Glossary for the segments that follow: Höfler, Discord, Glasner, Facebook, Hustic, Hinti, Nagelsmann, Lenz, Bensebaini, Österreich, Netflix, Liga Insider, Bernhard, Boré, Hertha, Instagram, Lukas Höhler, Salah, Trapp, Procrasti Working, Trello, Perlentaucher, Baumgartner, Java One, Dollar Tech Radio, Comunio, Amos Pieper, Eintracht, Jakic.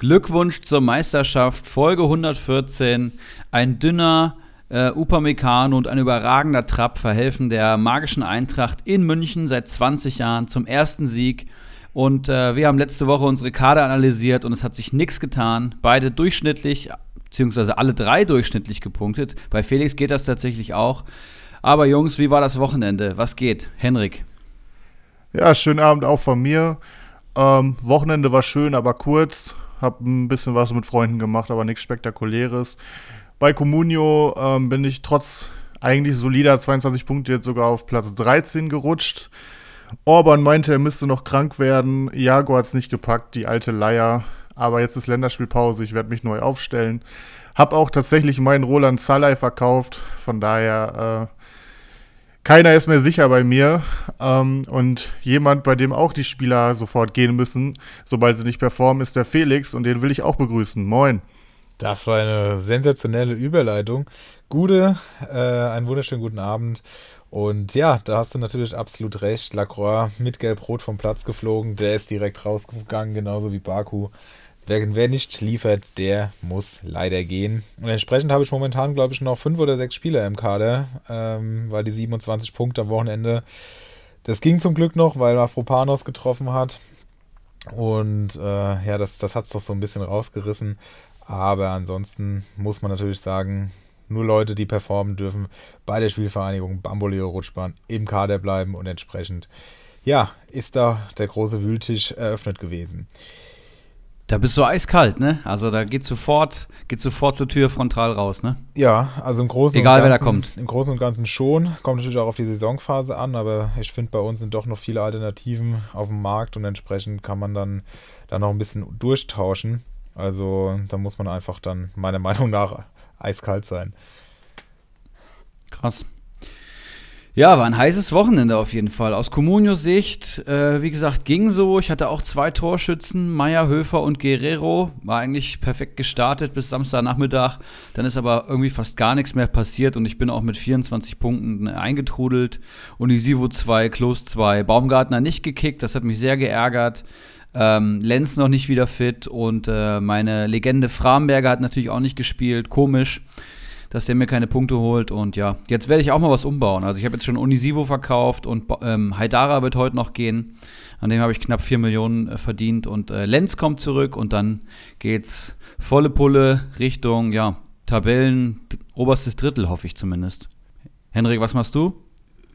Glückwunsch zur Meisterschaft, Folge 114. Ein dünner Upamecano und ein überragender Trapp verhelfen der magischen Eintracht in München seit 20 Jahren zum ersten Sieg. Und wir haben letzte Woche unsere Kader analysiert und es hat sich nichts getan. Beide durchschnittlich, beziehungsweise alle drei durchschnittlich gepunktet. Bei Felix geht das tatsächlich auch. Aber Jungs, wie war das Wochenende? Was geht? Henrik. Ja, schönen Abend auch von mir. Wochenende war schön, aber kurz. Hab ein bisschen was mit Freunden gemacht, aber nichts Spektakuläres. Bei Comunio bin ich trotz eigentlich solider 22 Punkte jetzt sogar auf Platz 13 gerutscht. Orban meinte, er müsste noch krank werden. Iago hat es nicht gepackt, die alte Leier. Aber jetzt ist Länderspielpause, ich werde mich neu aufstellen. Hab auch tatsächlich meinen Roland Salah verkauft. Von daher, keiner ist mehr sicher bei mir. Und jemand, bei dem auch die Spieler sofort gehen müssen, sobald sie nicht performen, ist der Felix. Und den will ich auch begrüßen. Moin. Das war eine sensationelle Überleitung. Gude, einen wunderschönen guten Abend. Und ja, da hast du natürlich absolut recht. Lacroix mit Gelb-Rot vom Platz geflogen. Der ist direkt rausgegangen, genauso wie Baku. Wer nicht liefert, der muss leider gehen. Und entsprechend habe ich momentan, glaube ich, noch 5 oder 6 Spieler im Kader, weil die 27 Punkte am Wochenende, das ging zum Glück noch, weil Afropanos getroffen hat. Und ja, das hat es doch so ein bisschen rausgerissen. Aber ansonsten muss man natürlich sagen, nur Leute, die performen dürfen, bei der Spielvereinigung Bamboleo Rutschbahn im Kader bleiben. Und entsprechend, ja, ist da der große Wühltisch eröffnet gewesen. Da bist du eiskalt, ne? Also da geht sofort zur Tür frontal raus, ne? Ja, also im Großen und Ganzen. Egal, wer da kommt. Im Großen und Ganzen schon. Kommt natürlich auch auf die Saisonphase an, aber ich finde, bei uns sind doch noch viele Alternativen auf dem Markt und entsprechend kann man dann noch ein bisschen durchtauschen. Also da muss man einfach dann, meiner Meinung nach, eiskalt sein. Krass. Ja, war ein heißes Wochenende auf jeden Fall. Aus Comunios Sicht, wie gesagt, ging so. Ich hatte auch 2 Torschützen, Meier, Höfler und Guerrero. War eigentlich perfekt gestartet bis Samstagnachmittag. Dann ist aber irgendwie fast gar nichts mehr passiert und ich bin auch mit 24 Punkten eingetrudelt. Unisivo 2, Klos 2, Baumgartner nicht gekickt. Das hat mich sehr geärgert. Lenz noch nicht wieder fit und meine Legende Framberger hat natürlich auch nicht gespielt. Komisch, dass der mir keine Punkte holt. Und ja, jetzt werde ich auch mal was umbauen. Also ich habe jetzt schon Unisivo verkauft und Haidara wird heute noch gehen. An dem habe ich knapp 4 Millionen verdient. Und Lenz kommt zurück und dann geht's volle Pulle Richtung, ja, Tabellen, oberstes Drittel, hoffe ich zumindest. Henrik, was machst du?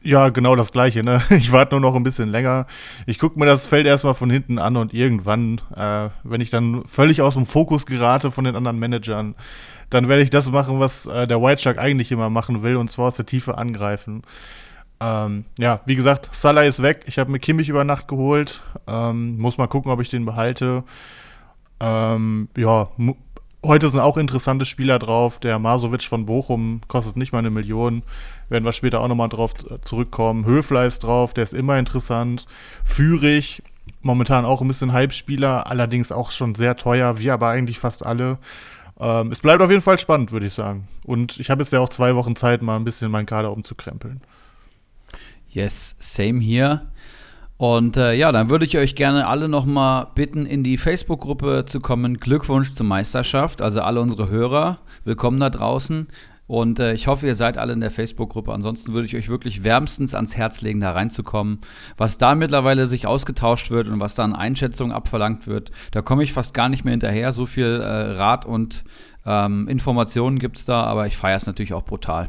Ja, genau das Gleiche, ne? Ich warte nur noch ein bisschen länger. Ich gucke mir das Feld erstmal von hinten an und irgendwann, wenn ich dann völlig aus dem Fokus gerate von den anderen Managern, dann werde ich das machen, was der White Shark eigentlich immer machen will, und zwar aus der Tiefe angreifen. Ja, wie gesagt, Salah ist weg. Ich habe mir Kimmich über Nacht geholt. Muss mal gucken, ob ich den behalte. Ja, heute sind auch interessante Spieler drauf. Der Masovic von Bochum kostet nicht mal 1 Million. Werden wir später auch nochmal drauf zurückkommen. Höfler ist drauf, der ist immer interessant. Führig, momentan auch ein bisschen Hype-Spieler, allerdings auch schon sehr teuer, wie aber eigentlich fast alle. Es bleibt auf jeden Fall spannend, würde ich sagen. Und ich habe jetzt ja auch 2 Wochen Zeit, mal ein bisschen meinen Kader umzukrempeln. Yes, same here. Und ja, dann würde ich euch gerne alle nochmal bitten, in die Facebook-Gruppe zu kommen. Glückwunsch zur Meisterschaft, also alle unsere Hörer. Willkommen da draußen. Und ich hoffe, ihr seid alle in der Facebook-Gruppe. Ansonsten würde ich euch wirklich wärmstens ans Herz legen, da reinzukommen. Was da mittlerweile sich ausgetauscht wird und was da an Einschätzungen abverlangt wird, da komme ich fast gar nicht mehr hinterher. So viel Rat und Informationen gibt es da, aber ich feiere es natürlich auch brutal.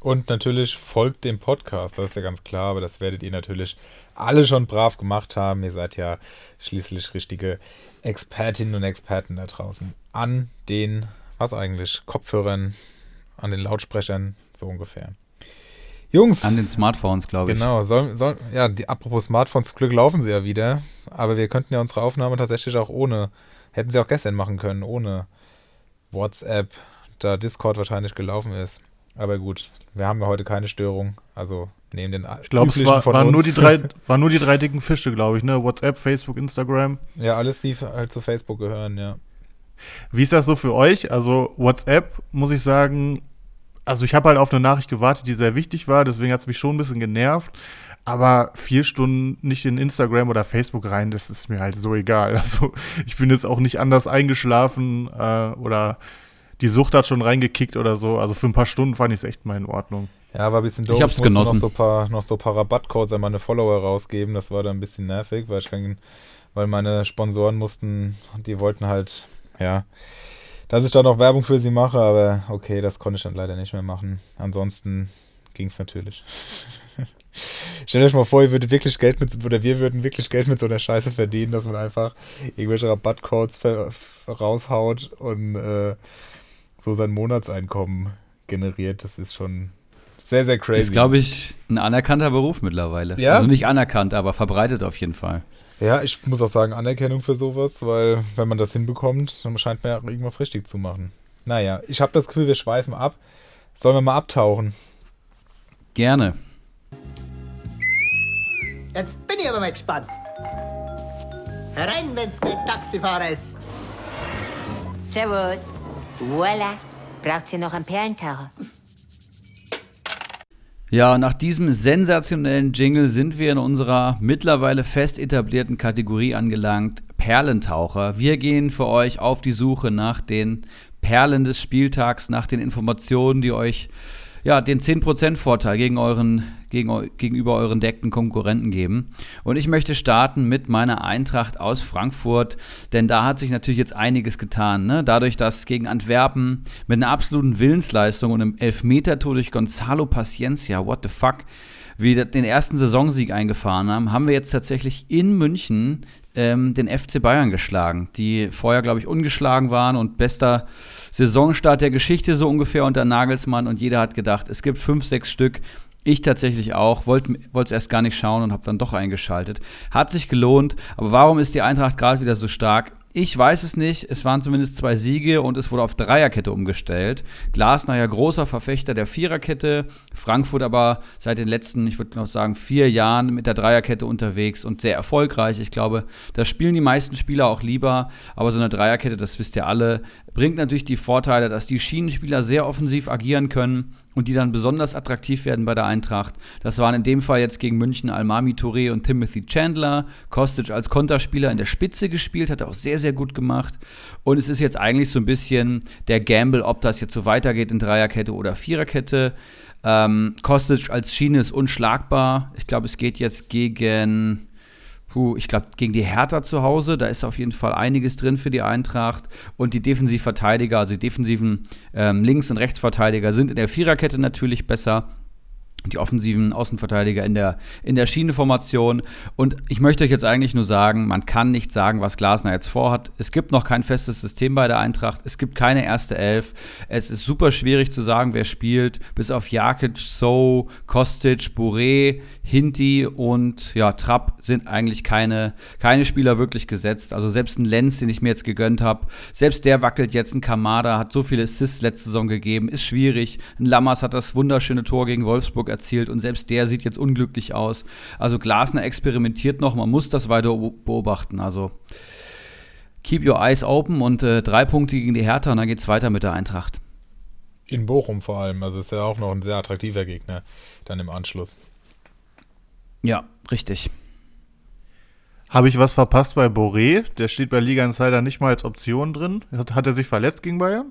Und natürlich folgt dem Podcast, das ist ja ganz klar, aber das werdet ihr natürlich alle schon brav gemacht haben. Ihr seid ja schließlich richtige Expertinnen und Experten da draußen. An den, was eigentlich, Kopfhörern, an den Lautsprechern, so ungefähr. Jungs. An den Smartphones, glaube ich. Genau, ja, apropos Smartphones, zum Glück laufen sie ja wieder, aber wir könnten ja unsere Aufnahme tatsächlich auch ohne, hätten sie auch gestern machen können, ohne WhatsApp, da Discord wahrscheinlich gelaufen ist. Aber gut, wir haben ja heute keine Störung, also neben den üblichen von uns. Ich glaube, es waren nur die 3 dicken Fische, glaube ich, ne? WhatsApp, Facebook, Instagram. Ja, alles, die halt zu Facebook gehören, ja. Wie ist das so für euch? Also WhatsApp, muss ich sagen, also ich habe halt auf eine Nachricht gewartet, die sehr wichtig war, deswegen hat es mich schon ein bisschen genervt. Aber 4 Stunden nicht in Instagram oder Facebook rein, das ist mir halt so egal. Also ich bin jetzt auch nicht anders eingeschlafen oder die Sucht hat schon reingekickt oder so. Also für ein paar Stunden fand ich es echt mal in Ordnung. Ja, war ein bisschen doof. Ich hab's genossen. Noch so ein paar Rabattcodes an meine Follower rausgeben. Das war dann ein bisschen nervig, weil meine Sponsoren wollten halt, ja, dass ich da noch Werbung für sie mache. Aber okay, das konnte ich dann leider nicht mehr machen. Ansonsten ging's natürlich. Stellt euch mal vor, wir würden wirklich Geld mit so einer Scheiße verdienen, dass man einfach irgendwelche Rabattcodes raushaut und so sein Monatseinkommen generiert. Das ist schon sehr, sehr crazy. Ist, glaube ich, ein anerkannter Beruf mittlerweile. Ja? Also nicht anerkannt, aber verbreitet auf jeden Fall. Ja, ich muss auch sagen, Anerkennung für sowas, weil wenn man das hinbekommt, dann scheint man ja irgendwas richtig zu machen. Naja, ich habe das Gefühl, wir schweifen ab. Sollen wir mal abtauchen? Gerne. Jetzt bin ich aber mal gespannt. Herein, wenn's kein Taxifahrer ist. Servus. Voila. Braucht ihr noch einen Perlentaucher? Ja, nach diesem sensationellen Jingle sind wir in unserer mittlerweile fest etablierten Kategorie angelangt: Perlentaucher. Wir gehen für euch auf die Suche nach den Perlen des Spieltags, nach den Informationen, die euch ja den 10% Vorteil gegenüber euren direkten Konkurrenten geben. Und ich möchte starten mit meiner Eintracht aus Frankfurt, denn da hat sich natürlich jetzt einiges getan, ne? Dadurch, dass gegen Antwerpen mit einer absoluten Willensleistung und einem Elfmeter-Tor durch Gonzalo Paciencia, what the fuck, wir den ersten Saisonsieg eingefahren haben, haben wir jetzt tatsächlich in München den FC Bayern geschlagen, die vorher, glaube ich, ungeschlagen waren und bester Saisonstart der Geschichte so ungefähr unter Nagelsmann, und jeder hat gedacht, es gibt 5, 6 Stück. Ich tatsächlich auch, wollte es erst gar nicht schauen und habe dann doch eingeschaltet. Hat sich gelohnt, aber warum ist die Eintracht gerade wieder so stark? Ich weiß es nicht, es waren zumindest 2 Siege und es wurde auf Dreierkette umgestellt. Glasner ja großer Verfechter der Viererkette, Frankfurt aber seit den letzten, ich würde noch sagen, 4 Jahren mit der Dreierkette unterwegs und sehr erfolgreich. Ich glaube, das spielen die meisten Spieler auch lieber, aber so eine Dreierkette, das wisst ihr alle, bringt natürlich die Vorteile, dass die Schienenspieler sehr offensiv agieren können und die dann besonders attraktiv werden bei der Eintracht. Das waren in dem Fall jetzt gegen München Almami Touré und Timothy Chandler. Kostic als Konterspieler in der Spitze gespielt, hat er auch sehr, sehr gut gemacht. Und es ist jetzt eigentlich so ein bisschen der Gamble, ob das jetzt so weitergeht in Dreierkette oder Viererkette. Kostic als Schiene ist unschlagbar. Ich glaube, es geht jetzt gegen die Hertha zu Hause, da ist auf jeden Fall einiges drin für die Eintracht. Und die Defensivverteidiger, also die defensiven Links- und Rechtsverteidiger sind in der Viererkette natürlich besser. Die offensiven Außenverteidiger in der Schienenformation. Und ich möchte euch jetzt eigentlich nur sagen, man kann nicht sagen, was Glasner jetzt vorhat. Es gibt noch kein festes System bei der Eintracht. Es gibt keine erste Elf. Es ist super schwierig zu sagen, wer spielt. Bis auf Jakic, So, Kostic, Bouré, Hinti und ja, Trapp sind eigentlich keine Spieler wirklich gesetzt. Also selbst ein Lenz, den ich mir jetzt gegönnt habe, selbst der wackelt jetzt. Ein Kamada hat so viele Assists letzte Saison gegeben. Ist schwierig. Ein Lammers hat das wunderschöne Tor gegen Wolfsburg erzielt und selbst der sieht jetzt unglücklich aus. Also Glasner experimentiert noch, man muss das weiter beobachten. Also keep your eyes open und 3 Punkte gegen die Hertha und dann geht's weiter mit der Eintracht. In Bochum vor allem, also ist ja auch noch ein sehr attraktiver Gegner dann im Anschluss. Ja, richtig. Habe ich was verpasst bei Boré? Der steht bei Liga Insider nicht mal als Option drin. Hat er sich verletzt gegen Bayern?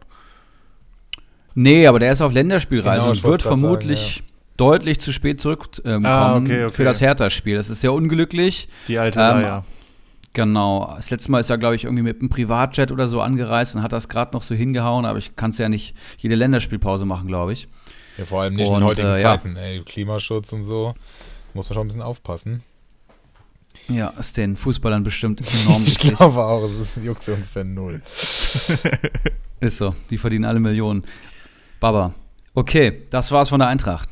Nee, aber der ist auf Länderspielreise und wird vermutlich deutlich zu spät zurückkommen für das Hertha-Spiel. Das ist sehr unglücklich. Die alte Leier. Genau. Das letzte Mal ist er, glaube ich, irgendwie mit einem Privatjet oder so angereist und hat das gerade noch so hingehauen, aber ich kann es ja nicht jede Länderspielpause machen, glaube ich. Ja, vor allem nicht in heutigen Zeiten. Ja. Ey, Klimaschutz und so. Muss man schon ein bisschen aufpassen. Ja, ist den Fußballern bestimmt enorm wichtig. Ich glaube auch, es juckt sie ungefähr 0. Ist so. Die verdienen alle Millionen. Baba. Okay, das war's von der Eintracht.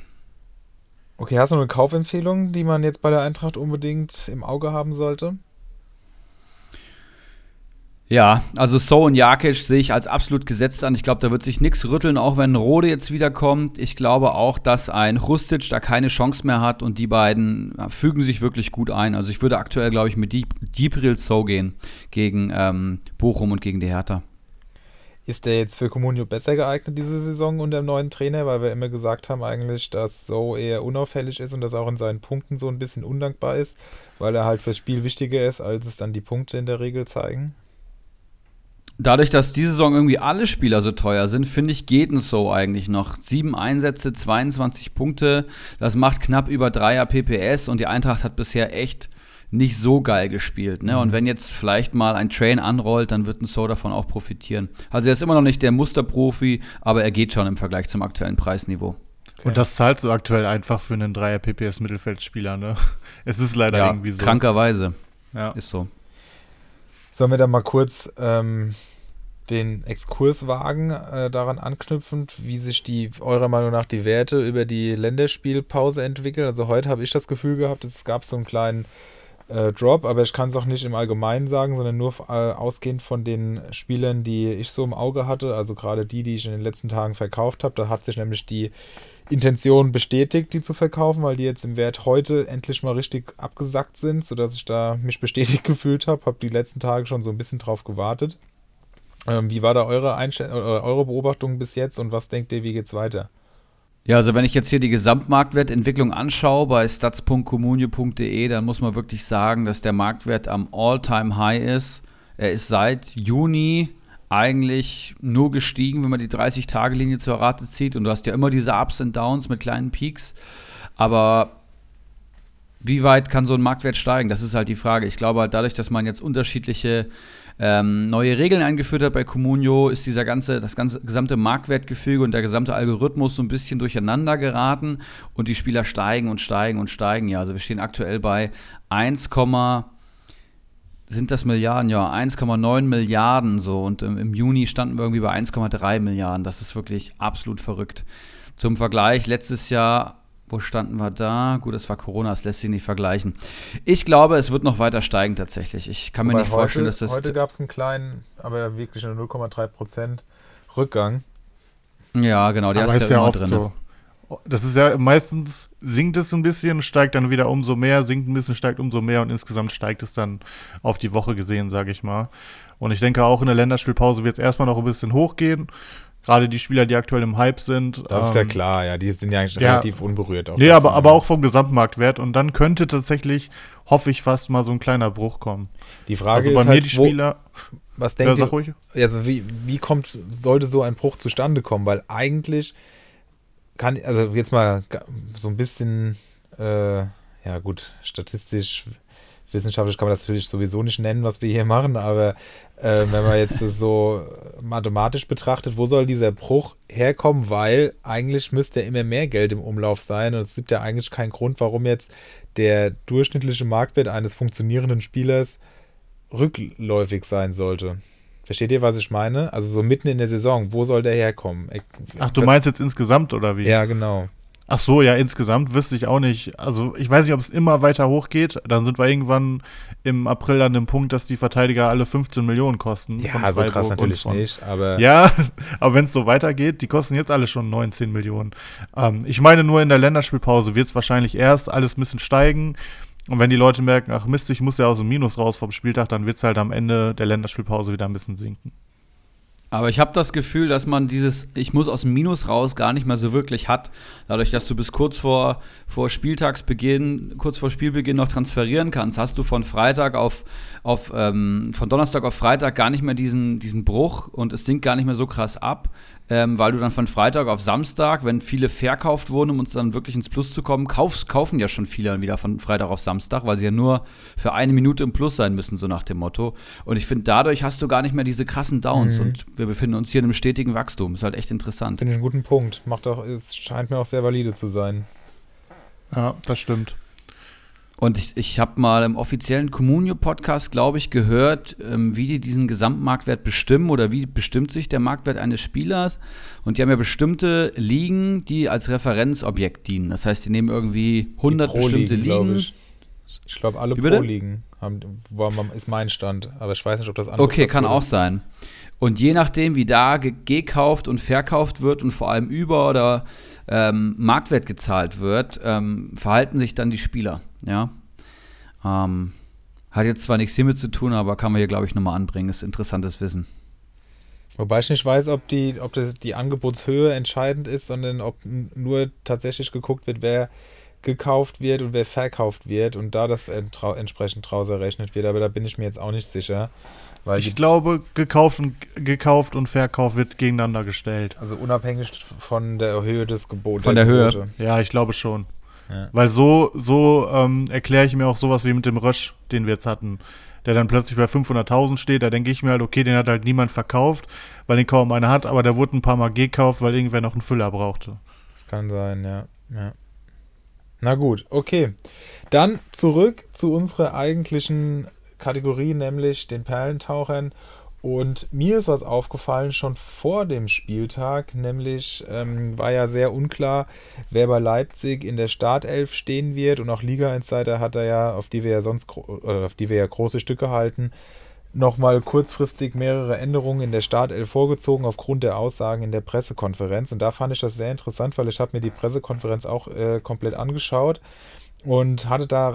Okay, hast du eine Kaufempfehlung, die man jetzt bei der Eintracht unbedingt im Auge haben sollte? Ja, also So und Jakic sehe ich als absolut gesetzt an. Ich glaube, da wird sich nichts rütteln, auch wenn Rode jetzt wiederkommt. Ich glaube auch, dass ein Hustic da keine Chance mehr hat und die beiden fügen sich wirklich gut ein. Also ich würde aktuell, glaube ich, mit Deep Real So gehen gegen Bochum und gegen die Hertha. Ist der jetzt für Comunio besser geeignet diese Saison unter dem neuen Trainer? Weil wir immer gesagt haben eigentlich, dass So eher unauffällig ist und dass er auch in seinen Punkten so ein bisschen undankbar ist, weil er halt fürs Spiel wichtiger ist, als es dann die Punkte in der Regel zeigen. Dadurch, dass diese Saison irgendwie alle Spieler so teuer sind, finde ich, geht ein So eigentlich noch. 7 Einsätze, 22 Punkte, das macht knapp über 3er PPS und die Eintracht hat bisher echt nicht so geil gespielt, ne? Und wenn jetzt vielleicht mal ein Train anrollt, dann wird ein So davon auch profitieren. Also er ist immer noch nicht der Musterprofi, aber er geht schon im Vergleich zum aktuellen Preisniveau. Okay. Und das zahlst du aktuell einfach für einen 3er-PPS-Mittelfeldspieler, ne? Es ist leider irgendwie so. Krankerweise. Ja. Ist so. Sollen wir dann mal kurz den Exkurs wagen, daran anknüpfend, wie sich die eurer Meinung nach die Werte über die Länderspielpause entwickeln? Also heute habe ich das Gefühl gehabt, es gab so einen kleinen Drop, aber ich kann es auch nicht im Allgemeinen sagen, sondern nur ausgehend von den Spielern, die ich so im Auge hatte, also gerade die ich in den letzten Tagen verkauft habe. Da hat sich nämlich die Intention bestätigt, die zu verkaufen, weil die jetzt im Wert heute endlich mal richtig abgesackt sind, sodass ich da mich bestätigt gefühlt habe, habe die letzten Tage schon so ein bisschen drauf gewartet. Wie war da eure Beobachtung bis jetzt und was denkt ihr, wie geht's weiter? Ja, also wenn ich jetzt hier die Gesamtmarktwertentwicklung anschaue bei stats.comunio.de, dann muss man wirklich sagen, dass der Marktwert am All-Time-High ist. Er ist seit Juni eigentlich nur gestiegen, wenn man die 30-Tage-Linie zur Rate zieht. Und du hast ja immer diese Ups und Downs mit kleinen Peaks. Aber wie weit kann so ein Marktwert steigen? Das ist halt die Frage. Ich glaube halt dadurch, dass man jetzt unterschiedliche neue Regeln eingeführt hat bei Comunio, ist das ganze gesamte Marktwertgefüge und der gesamte Algorithmus so ein bisschen durcheinander geraten und die Spieler steigen und steigen und steigen. Ja, also wir stehen aktuell bei 1,9 Milliarden so und im Juni standen wir irgendwie bei 1,3 Milliarden. Das ist wirklich absolut verrückt. Zum Vergleich, letztes Jahr, wo standen wir da? Gut, das war Corona, das lässt sich nicht vergleichen. Ich glaube, es wird noch weiter steigen tatsächlich. Ich kann mir nicht vorstellen, dass das... Heute gab es einen kleinen, aber wirklich nur 0,3% Rückgang. Ja, genau, der ist ja auch drin. So. Das ist ja meistens, sinkt es ein bisschen, steigt dann wieder umso mehr, sinkt ein bisschen, steigt umso mehr und insgesamt steigt es dann auf die Woche gesehen, sage ich mal. Und ich denke auch in der Länderspielpause wird es erstmal noch ein bisschen hochgehen. Gerade die Spieler, die aktuell im Hype sind. Das ist ja klar, ja. Die sind ja eigentlich relativ unberührt. Ja, aber auch vom Gesamtmarktwert. Und dann könnte tatsächlich, hoffe ich, fast mal so ein kleiner Bruch kommen. Die Frage ist bei mir halt, die Spieler. Was denkt ihr? Sag ruhig. Also sollte so ein Bruch zustande kommen? Weil eigentlich also jetzt mal so ein bisschen, statistisch, wissenschaftlich kann man das natürlich sowieso nicht nennen, was wir hier machen, aber wenn man jetzt das so mathematisch betrachtet, wo soll dieser Bruch herkommen, weil eigentlich müsste ja immer mehr Geld im Umlauf sein und es gibt ja eigentlich keinen Grund, warum jetzt der durchschnittliche Marktwert eines funktionierenden Spielers rückläufig sein sollte. Versteht ihr, was ich meine? Also so mitten in der Saison, wo soll der herkommen? Ach, du meinst jetzt insgesamt oder wie? Ja, genau. Ach so, ja, insgesamt wüsste ich auch nicht. Also ich weiß nicht, ob es immer weiter hochgeht. Dann sind wir irgendwann im April an dem Punkt, dass die Verteidiger alle 15 Millionen kosten. Ja, so krass natürlich nicht, aber... Ja, aber wenn es so weitergeht, die kosten jetzt alle schon 19 Millionen. Ich meine nur, in der Länderspielpause wird es wahrscheinlich erst alles ein bisschen steigen. Und wenn die Leute merken, ach Mist, ich muss ja aus dem Minus raus vom Spieltag, dann wird es halt am Ende der Länderspielpause wieder ein bisschen sinken. Aber ich habe das Gefühl, dass man dieses "Ich muss aus dem Minus raus" gar nicht mehr so wirklich hat. Dadurch, dass du bis kurz vor Spielbeginn noch transferieren kannst, hast du von Freitag von Donnerstag auf Freitag gar nicht mehr diesen Bruch und es sinkt gar nicht mehr so krass ab, weil du dann von Freitag auf Samstag, wenn viele verkauft wurden, um uns dann wirklich ins Plus zu kommen, kaufen ja schon viele dann wieder von Freitag auf Samstag, weil sie ja nur für eine Minute im Plus sein müssen, so nach dem Motto. Und ich finde, dadurch hast du gar nicht mehr diese krassen Downs und wir befinden uns hier in einem stetigen Wachstum. Ist halt echt interessant. Finde ich einen guten Punkt. Es scheint mir auch sehr valide zu sein. Ja, das stimmt. Und ich habe mal im offiziellen Comunio-Podcast, glaube ich, gehört, wie die diesen Gesamtmarktwert bestimmen oder wie bestimmt sich der Marktwert eines Spielers. Und die haben ja bestimmte Ligen, die als Referenzobjekt dienen. Das heißt, die nehmen irgendwie 100 bestimmte Ligen. Glaub ich glaube, alle Pro-Ligen ist mein Stand. Aber ich weiß nicht, ob das andere ist. Okay, kann auch sein. Und je nachdem, wie da gekauft und verkauft wird und vor allem über- oder Marktwert gezahlt wird, verhalten sich dann die Spieler. Ja, hat jetzt zwar nichts hiermit zu tun, aber kann man hier, glaube ich, nochmal anbringen. Ist interessantes Wissen. Wobei ich nicht weiß, ob das die Angebotshöhe entscheidend ist, sondern ob nur tatsächlich geguckt wird, wer gekauft wird und wer verkauft wird und da das entsprechend draus errechnet wird. Aber da bin ich mir jetzt auch nicht sicher. Weil ich glaube, gekauft und verkauft wird gegeneinander gestellt. Also unabhängig von der Höhe des Gebotes. Von der Höhe. Ja, ich glaube schon. Ja. Weil so erkläre ich mir auch sowas wie mit dem Rösch, den wir jetzt hatten, der dann plötzlich bei 500.000 steht. Da denke ich mir halt, okay, den hat halt niemand verkauft, weil den kaum einer hat, aber der wurde ein paar Mal gekauft, weil irgendwer noch einen Füller brauchte. Das kann sein, ja. Na gut, okay. Dann zurück zu unserer eigentlichen Kategorie, nämlich den Perlentauchern. Und mir ist was aufgefallen, schon vor dem Spieltag, nämlich war ja sehr unklar, wer bei Leipzig in der Startelf stehen wird, und auch Liga-Insider hat er ja, auf die wir ja große Stücke halten, nochmal kurzfristig mehrere Änderungen in der Startelf vorgezogen aufgrund der Aussagen in der Pressekonferenz. Und da fand ich das sehr interessant, weil ich habe mir die Pressekonferenz auch komplett angeschaut und hatte da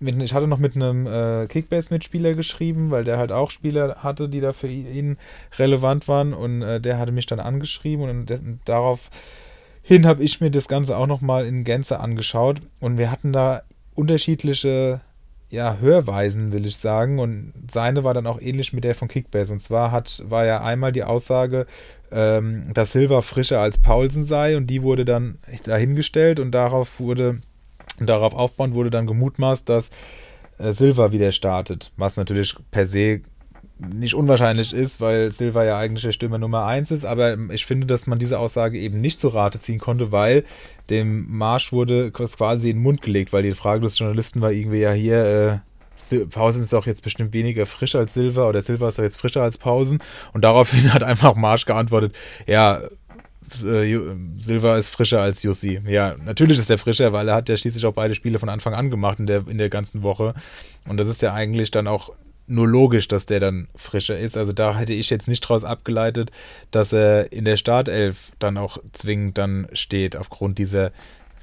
ich hatte noch mit einem Kickbase-Mitspieler geschrieben, weil der halt auch Spieler hatte, die da für ihn relevant waren, und der hatte mich dann angeschrieben und daraufhin habe ich mir das Ganze auch nochmal in Gänze angeschaut, und wir hatten da unterschiedliche Hörweisen, will ich sagen, und seine war dann auch ähnlich mit der von Kickbase, und zwar war ja einmal die Aussage, dass Silva frischer als Paulsen sei, und die wurde dann dahingestellt, und darauf aufbauend wurde dann gemutmaßt, dass Silva wieder startet, was natürlich per se nicht unwahrscheinlich ist, weil Silva ja eigentlich der Stürmer Nummer 1 ist, aber ich finde, dass man diese Aussage eben nicht zu Rate ziehen konnte, weil dem Marsch wurde quasi in den Mund gelegt, weil die Frage des Journalisten war irgendwie Pausen ist doch jetzt bestimmt weniger frisch als Silva, oder Silva ist doch jetzt frischer als Pausen, und daraufhin hat einfach Marsch geantwortet, ja, Silva ist frischer als Jussi. Ja, natürlich ist er frischer, weil er hat ja schließlich auch beide Spiele von Anfang an gemacht in der ganzen Woche. Und das ist ja eigentlich dann auch nur logisch, dass der dann frischer ist. Also da hätte ich jetzt nicht draus abgeleitet, dass er in der Startelf dann auch zwingend dann steht, aufgrund dieser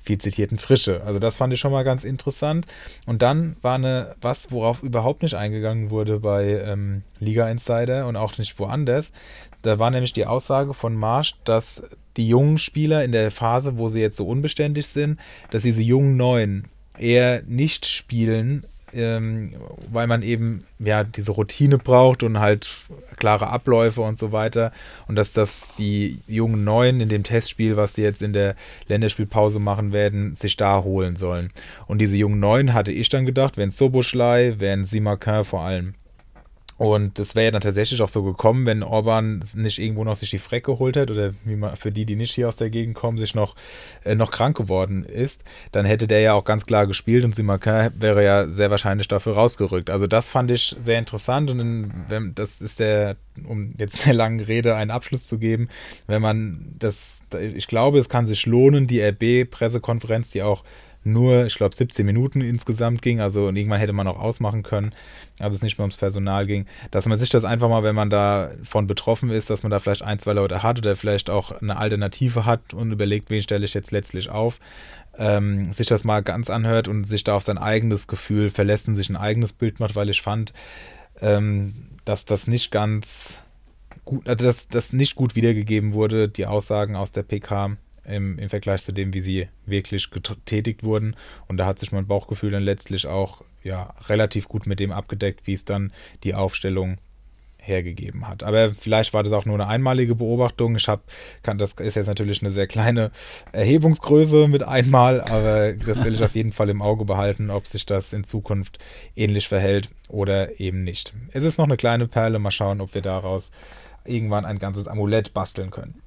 viel zitierten Frische. Also das fand ich schon mal ganz interessant. Und dann war worauf überhaupt nicht eingegangen wurde bei Liga Insider und auch nicht woanders. Da war nämlich die Aussage von Marsch, dass die jungen Spieler in der Phase, wo sie jetzt so unbeständig sind, dass diese jungen Neuen eher nicht spielen, weil man eben diese Routine braucht und halt klare Abläufe und so weiter, und dass das die jungen Neuen in dem Testspiel, was sie jetzt in der Länderspielpause machen werden, sich da holen sollen. Und diese jungen Neuen, hatte ich dann gedacht, wären Soboschlei, wären Simakin vor allem. Und das wäre ja dann tatsächlich auch so gekommen, wenn Orban nicht irgendwo noch sich die Freck geholt hat, oder wie man, für die nicht hier aus der Gegend kommen, sich noch krank geworden ist, dann hätte der ja auch ganz klar gespielt, und Simakin wäre ja sehr wahrscheinlich dafür rausgerückt. Also das fand ich sehr interessant, und das ist um jetzt der langen Rede einen Abschluss zu geben, wenn man das, ich glaube, es kann sich lohnen, die RB-Pressekonferenz, die auch nur, ich glaube, 17 Minuten insgesamt ging, also irgendwann hätte man auch ausmachen können, als es nicht mehr ums Personal ging, dass man sich das einfach mal, wenn man davon betroffen ist, dass man da vielleicht ein, zwei Leute hat oder vielleicht auch eine Alternative hat und überlegt, wen stelle ich jetzt letztlich auf, sich das mal ganz anhört und sich da auf sein eigenes Gefühl verlässt und sich ein eigenes Bild macht, weil ich fand, dass das nicht ganz gut, also dass das nicht gut wiedergegeben wurde, die Aussagen aus der PK, im Vergleich zu dem, wie sie wirklich getätigt wurden. Und da hat sich mein Bauchgefühl dann letztlich auch relativ gut mit dem abgedeckt, wie es dann die Aufstellung hergegeben hat. Aber vielleicht war das auch nur eine einmalige Beobachtung. Das ist jetzt natürlich eine sehr kleine Erhebungsgröße mit einmal, aber das will ich auf jeden Fall im Auge behalten, ob sich das in Zukunft ähnlich verhält oder eben nicht. Es ist noch eine kleine Perle. Mal schauen, ob wir daraus irgendwann ein ganzes Amulett basteln können.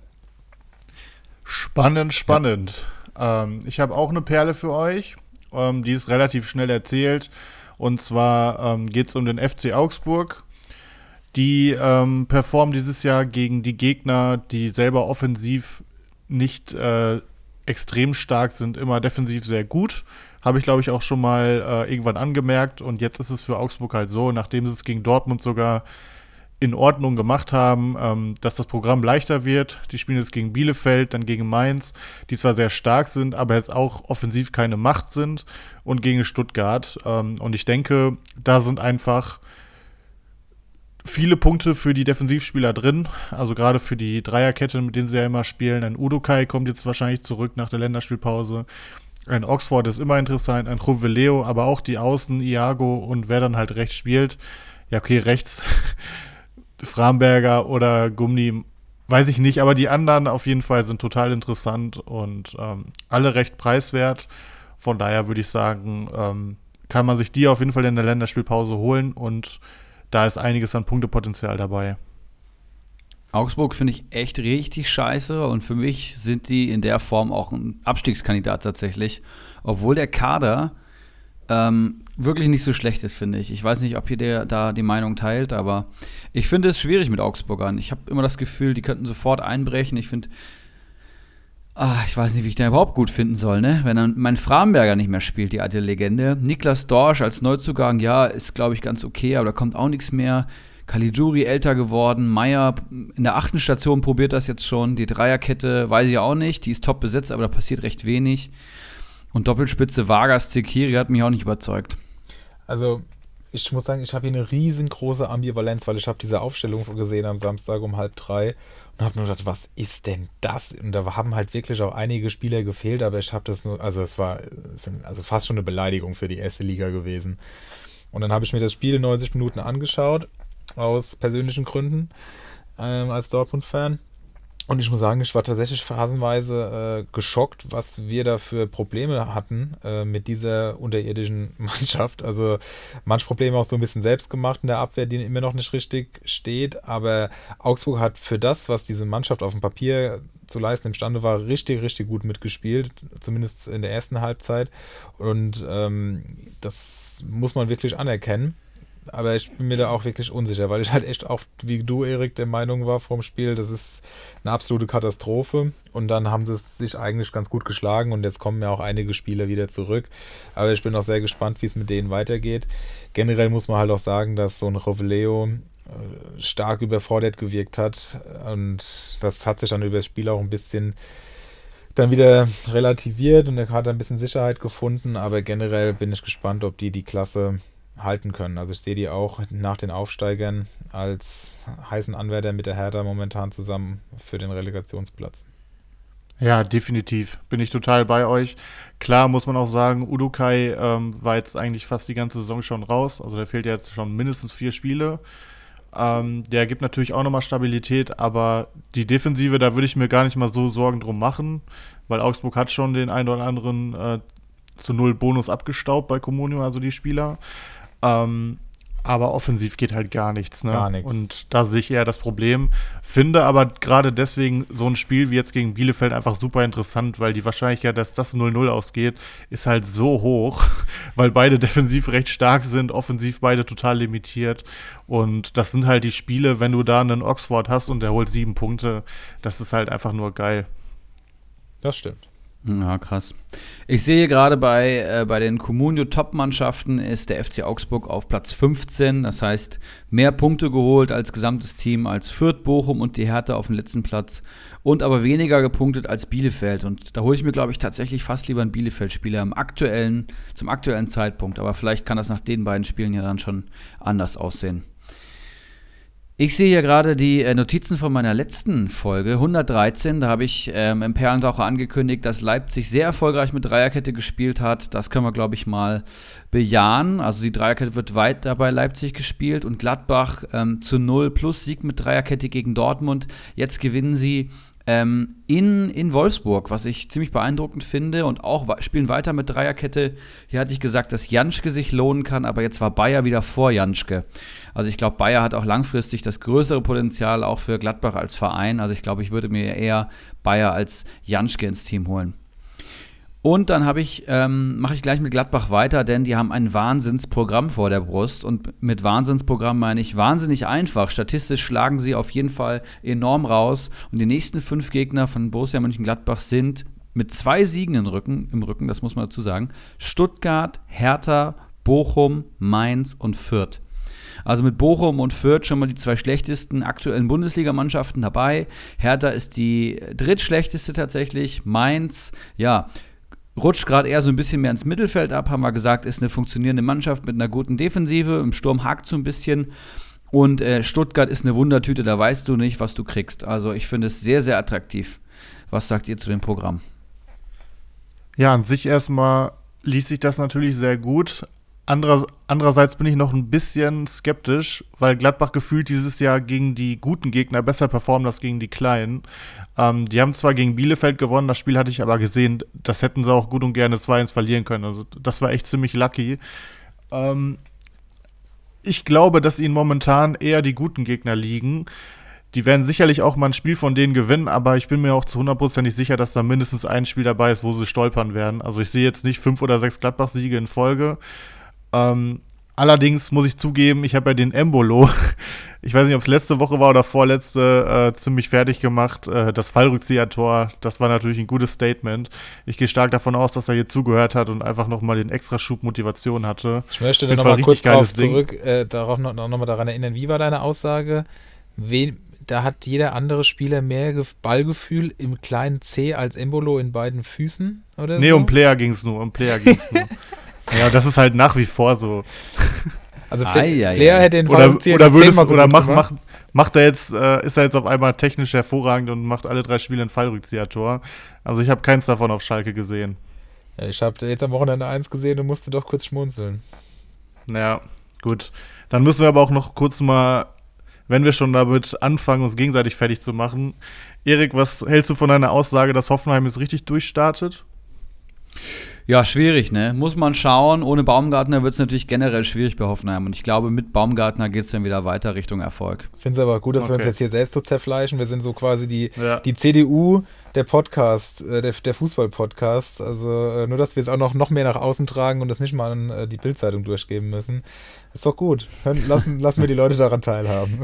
Spannend. Ja. Ich habe auch eine Perle für euch, die ist relativ schnell erzählt, und zwar geht es um den FC Augsburg. Die performen dieses Jahr gegen die Gegner, die selber offensiv nicht extrem stark sind, immer defensiv sehr gut. Habe ich, glaube ich, auch schon mal irgendwann angemerkt, und jetzt ist es für Augsburg halt so, nachdem sie es gegen Dortmund sogar in Ordnung gemacht haben, dass das Programm leichter wird. Die spielen jetzt gegen Bielefeld, dann gegen Mainz, die zwar sehr stark sind, aber jetzt auch offensiv keine Macht sind, und gegen Stuttgart. Und ich denke, da sind einfach viele Punkte für die Defensivspieler drin, also gerade für die Dreierkette, mit denen sie ja immer spielen. Ein Udokai kommt jetzt wahrscheinlich zurück nach der Länderspielpause. Ein Oxford ist immer interessant, ein Roveleo, aber auch die Außen, Iago und wer dann halt rechts spielt. Ja, okay, rechts Framberger oder Gumni, weiß ich nicht, aber die anderen auf jeden Fall sind total interessant und alle recht preiswert. Von daher würde ich sagen, kann man sich die auf jeden Fall in der Länderspielpause holen und da ist einiges an Punktepotenzial dabei. Augsburg finde ich echt richtig scheiße und für mich sind die in der Form auch ein Abstiegskandidat tatsächlich, obwohl der Kader wirklich nicht so schlecht ist, finde ich. Ich weiß nicht, ob ihr da die Meinung teilt, aber ich finde es schwierig mit Augsburgern. Ich habe immer das Gefühl, die könnten sofort einbrechen. Ich finde, ich weiß nicht, wie ich den überhaupt gut finden soll, ne? Wenn dann mein Framberger nicht mehr spielt, die alte Legende. Niklas Dorsch als Neuzugang, ja, ist, glaube ich, ganz okay, aber da kommt auch nichts mehr. Caligiuri älter geworden, Meier in der 8. Station probiert das jetzt schon. Die Dreierkette weiß ich auch nicht, die ist top besetzt, aber da passiert recht wenig. Und Doppelspitze Vargas, Zekiri hat mich auch nicht überzeugt. Also, ich muss sagen, ich habe hier eine riesengroße Ambivalenz, weil ich habe diese Aufstellung gesehen am Samstag um 2:30 und habe nur gedacht, was ist denn das? Und da haben halt wirklich auch einige Spieler gefehlt, aber ich habe das nur, also es war fast schon eine Beleidigung für die erste Liga gewesen. Und dann habe ich mir das Spiel 90 Minuten angeschaut, aus persönlichen Gründen, als Dortmund-Fan. Und ich muss sagen, ich war tatsächlich phasenweise geschockt, was wir da für Probleme hatten mit dieser unterirdischen Mannschaft. Also manche Probleme auch so ein bisschen selbst gemacht in der Abwehr, die immer noch nicht richtig steht. Aber Augsburg hat für das, was diese Mannschaft auf dem Papier zu leisten imstande war, richtig, richtig gut mitgespielt. Zumindest in der ersten Halbzeit. Und das muss man wirklich anerkennen. Aber ich bin mir da auch wirklich unsicher, weil ich halt echt auch, wie du, Erik, der Meinung war vorm Spiel, das ist eine absolute Katastrophe. Und dann haben sie es sich eigentlich ganz gut geschlagen und jetzt kommen ja auch einige Spieler wieder zurück. Aber ich bin auch sehr gespannt, wie es mit denen weitergeht. Generell muss man halt auch sagen, dass so ein Roveleo stark überfordert gewirkt hat. Und das hat sich dann über das Spiel auch ein bisschen dann wieder relativiert und er hat ein bisschen Sicherheit gefunden. Aber generell bin ich gespannt, ob die Klasse halten können. Also ich sehe die auch nach den Aufsteigern als heißen Anwärter mit der Hertha momentan zusammen für den Relegationsplatz. Ja, definitiv. Bin ich total bei euch. Klar muss man auch sagen, Udokai war jetzt eigentlich fast die ganze Saison schon raus. Also der fehlt jetzt schon mindestens 4 Spiele. Der gibt natürlich auch nochmal Stabilität, aber die Defensive, da würde ich mir gar nicht mal so Sorgen drum machen, weil Augsburg hat schon den einen oder anderen zu 0 Bonus abgestaubt bei Comunio, also die Spieler. Aber offensiv geht halt gar nichts, ne? Gar nichts. Und da sehe ich eher das Problem. Finde aber gerade deswegen so ein Spiel wie jetzt gegen Bielefeld einfach super interessant, weil die Wahrscheinlichkeit, dass das 0-0 ausgeht, ist halt so hoch, weil beide defensiv recht stark sind, offensiv beide total limitiert. Und das sind halt die Spiele, wenn du da einen Oxford hast und der holt 7 Punkte, das ist halt einfach nur geil. Das stimmt. Ja, krass. Ich sehe gerade bei den Comunio-Top-Mannschaften ist der FC Augsburg auf Platz 15. Das heißt, mehr Punkte geholt als gesamtes Team als Fürth, Bochum und die Hertha auf dem letzten Platz. Und aber weniger gepunktet als Bielefeld. Und da hole ich mir, glaube ich, tatsächlich fast lieber einen Bielefeld-Spieler zum aktuellen Zeitpunkt. Aber vielleicht kann das nach den beiden Spielen ja dann schon anders aussehen. Ich sehe hier gerade die Notizen von meiner letzten Folge, 113, da habe ich im Perlentaucher angekündigt, dass Leipzig sehr erfolgreich mit Dreierkette gespielt hat. Das können wir, glaube ich, mal bejahen. Also die Dreierkette wird weiter bei Leipzig gespielt und Gladbach zu 0 plus Sieg mit Dreierkette gegen Dortmund. Jetzt gewinnen sie in Wolfsburg, was ich ziemlich beeindruckend finde und auch spielen weiter mit Dreierkette. Hier hatte ich gesagt, dass Janschke sich lohnen kann, aber jetzt war Bayer wieder vor Janschke. Also ich glaube, Bayer hat auch langfristig das größere Potenzial auch für Gladbach als Verein. Also ich glaube, ich würde mir eher Bayer als Janschke ins Team holen. Und dann mache ich gleich mit Gladbach weiter, denn die haben ein Wahnsinnsprogramm vor der Brust. Und mit Wahnsinnsprogramm meine ich wahnsinnig einfach. Statistisch schlagen sie auf jeden Fall enorm raus. Und die nächsten 5 Gegner von Borussia Mönchengladbach sind mit 2 Siegen im Rücken, das muss man dazu sagen, Stuttgart, Hertha, Bochum, Mainz und Fürth. Also mit Bochum und Fürth schon mal die 2 schlechtesten aktuellen Bundesligamannschaften dabei. Hertha ist die drittschlechteste tatsächlich. Mainz, ja, rutscht gerade eher so ein bisschen mehr ins Mittelfeld ab, haben wir gesagt, ist eine funktionierende Mannschaft mit einer guten Defensive, im Sturm hakt so ein bisschen Und Stuttgart ist eine Wundertüte, da weißt du nicht, was du kriegst. Also ich finde es sehr, sehr attraktiv. Was sagt ihr zu dem Programm? Ja, an sich erstmal liest sich das natürlich sehr gut. Andererseits bin ich noch ein bisschen skeptisch, weil Gladbach gefühlt dieses Jahr gegen die guten Gegner besser performt als gegen die kleinen. Die haben zwar gegen Bielefeld gewonnen, das Spiel hatte ich aber gesehen, das hätten sie auch gut und gerne 2-1 verlieren können. Also das war echt ziemlich lucky. Ich glaube, dass ihnen momentan eher die guten Gegner liegen. Die werden sicherlich auch mal ein Spiel von denen gewinnen, aber ich bin mir auch zu 100% sicher, dass da mindestens ein Spiel dabei ist, wo sie stolpern werden. Also ich sehe jetzt nicht 5 oder 6 Gladbach-Siege in Folge. Allerdings muss ich zugeben, ich habe ja den Embolo, ich weiß nicht, ob es letzte Woche war oder vorletzte, ziemlich fertig gemacht. Das Fallrückzieher-Tor, das war natürlich ein gutes Statement. Ich gehe stark davon aus, dass er hier zugehört hat und einfach nochmal den extra Schub Motivation hatte. Ich möchte dir nochmal kurz darauf daran erinnern, wie war deine Aussage? Da hat jeder andere Spieler mehr Ballgefühl im kleinen C als Embolo in beiden Füßen, oder? Nee, so? Um Player ging's nur. Ja, das ist halt nach wie vor so. Also Player hätte den Ball ist er jetzt auf einmal technisch hervorragend und macht alle 3 Spiele ein Fallrückzieher-Tor. Also ich habe keins davon auf Schalke gesehen. Ja, ich habe jetzt am Wochenende eins gesehen und musste doch kurz schmunzeln. Naja, gut. Dann müssen wir aber auch noch kurz mal, wenn wir schon damit anfangen, uns gegenseitig fertig zu machen. Erik, was hältst du von deiner Aussage, dass Hoffenheim jetzt richtig durchstartet? Ja, schwierig, ne? Muss man schauen. Ohne Baumgartner wird es natürlich generell schwierig bei Hoffenheim. Und ich glaube, mit Baumgartner geht es dann wieder weiter Richtung Erfolg. Ich finde es aber gut, dass wir uns jetzt hier selbst so zerfleischen. Wir sind so quasi die CDU der Podcast, der Fußball-Podcast. Also nur, dass wir es auch noch mehr nach außen tragen und das nicht mal an die Bild-Zeitung durchgeben müssen. Ist doch gut. Lassen wir die Leute daran teilhaben.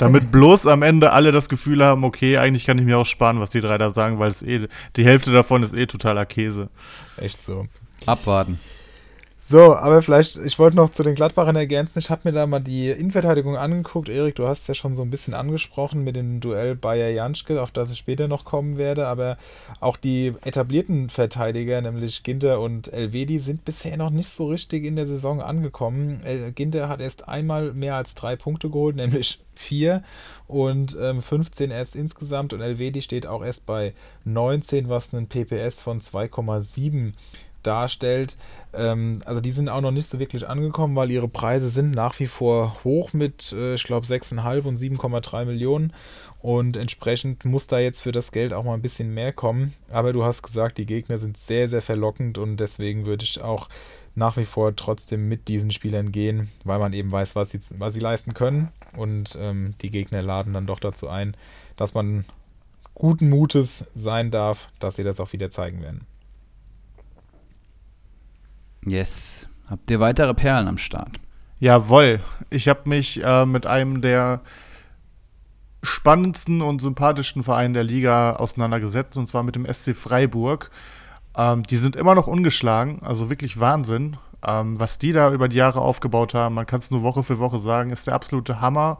Damit bloß am Ende alle das Gefühl haben, okay, eigentlich kann ich mir auch sparen, was die 3 da sagen, weil es die Hälfte davon ist totaler Käse. Echt so. Abwarten. So, aber vielleicht, ich wollte noch zu den Gladbachern ergänzen, ich habe mir da mal die Innenverteidigung angeguckt. Erik, du hast es ja schon so ein bisschen angesprochen mit dem Duell Bayer-Janschke, auf das ich später noch kommen werde, aber auch die etablierten Verteidiger, nämlich Ginter und Elvedi, sind bisher noch nicht so richtig in der Saison angekommen. Ginter hat erst einmal mehr als 3 Punkte geholt, nämlich 4 und 15 erst insgesamt, und Elvedi steht auch erst bei 19, was einen PPS von 2,7 darstellt. Also die sind auch noch nicht so wirklich angekommen, weil ihre Preise sind nach wie vor hoch mit, ich glaube, 6,5 und 7,3 Millionen und entsprechend muss da jetzt für das Geld auch mal ein bisschen mehr kommen. Aber du hast gesagt, die Gegner sind sehr, sehr verlockend und deswegen würde ich auch nach wie vor trotzdem mit diesen Spielern gehen, weil man eben weiß, was sie leisten können, und die Gegner laden dann doch dazu ein, dass man guten Mutes sein darf, dass sie das auch wieder zeigen werden. Yes. Habt ihr weitere Perlen am Start? Jawohl. Ich habe mich mit einem der spannendsten und sympathischsten Vereine der Liga auseinandergesetzt, und zwar mit dem SC Freiburg. Die sind immer noch ungeschlagen, also wirklich Wahnsinn. Was die da über die Jahre aufgebaut haben, man kann es nur Woche für Woche sagen, ist der absolute Hammer.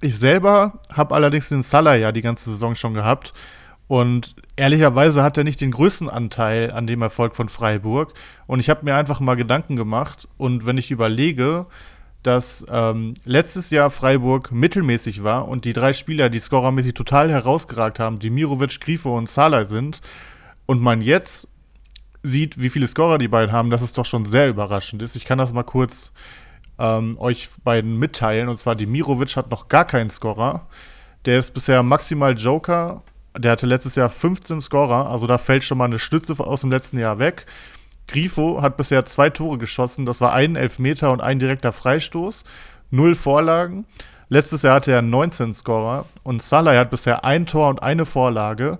Ich selber habe allerdings den Salah ja die ganze Saison schon gehabt. Und ehrlicherweise hat er nicht den größten Anteil an dem Erfolg von Freiburg. Und ich habe mir einfach mal Gedanken gemacht. Und wenn ich überlege, dass letztes Jahr Freiburg mittelmäßig war und die 3 Spieler, die scorermäßig total herausgeragt haben, die Demirovic, Grifo und Salah sind, und man jetzt sieht, wie viele Scorer die beiden haben, dass es doch schon sehr überraschend ist. Ich kann das mal kurz euch beiden mitteilen. Und zwar, Demirovic hat noch gar keinen Scorer. Der ist bisher maximal Joker. Der hatte letztes Jahr 15 Scorer, also da fällt schon mal eine Stütze aus dem letzten Jahr weg. Grifo hat bisher 2 Tore geschossen, das war ein Elfmeter und ein direkter Freistoß, 0 Vorlagen. Letztes Jahr hatte er 19 Scorer, und Salah hat bisher ein Tor und eine Vorlage,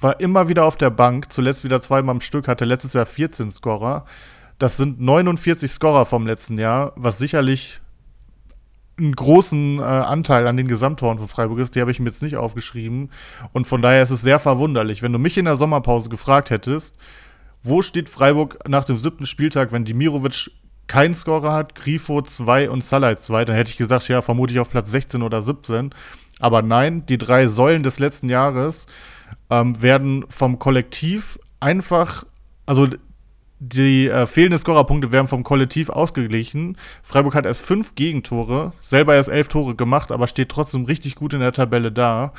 war immer wieder auf der Bank, zuletzt wieder 2-mal am Stück, hatte letztes Jahr 14 Scorer. Das sind 49 Scorer vom letzten Jahr, was sicherlich einen großen Anteil an den Gesamttoren von Freiburg ist, die habe ich mir jetzt nicht aufgeschrieben. Und von daher ist es sehr verwunderlich. Wenn du mich in der Sommerpause gefragt hättest, wo steht Freiburg nach dem 7. Spieltag, wenn Demirovic keinen Scorer hat, Grifo 2 und Salah 2, dann hätte ich gesagt, ja, vermutlich auf Platz 16 oder 17. Aber nein, die 3 Säulen des letzten Jahres werden vom Kollektiv einfach, also Die fehlenden Scorerpunkte werden vom Kollektiv ausgeglichen. Freiburg hat erst 5 Gegentore, selber erst 11 Tore gemacht, aber steht trotzdem richtig gut in der Tabelle da.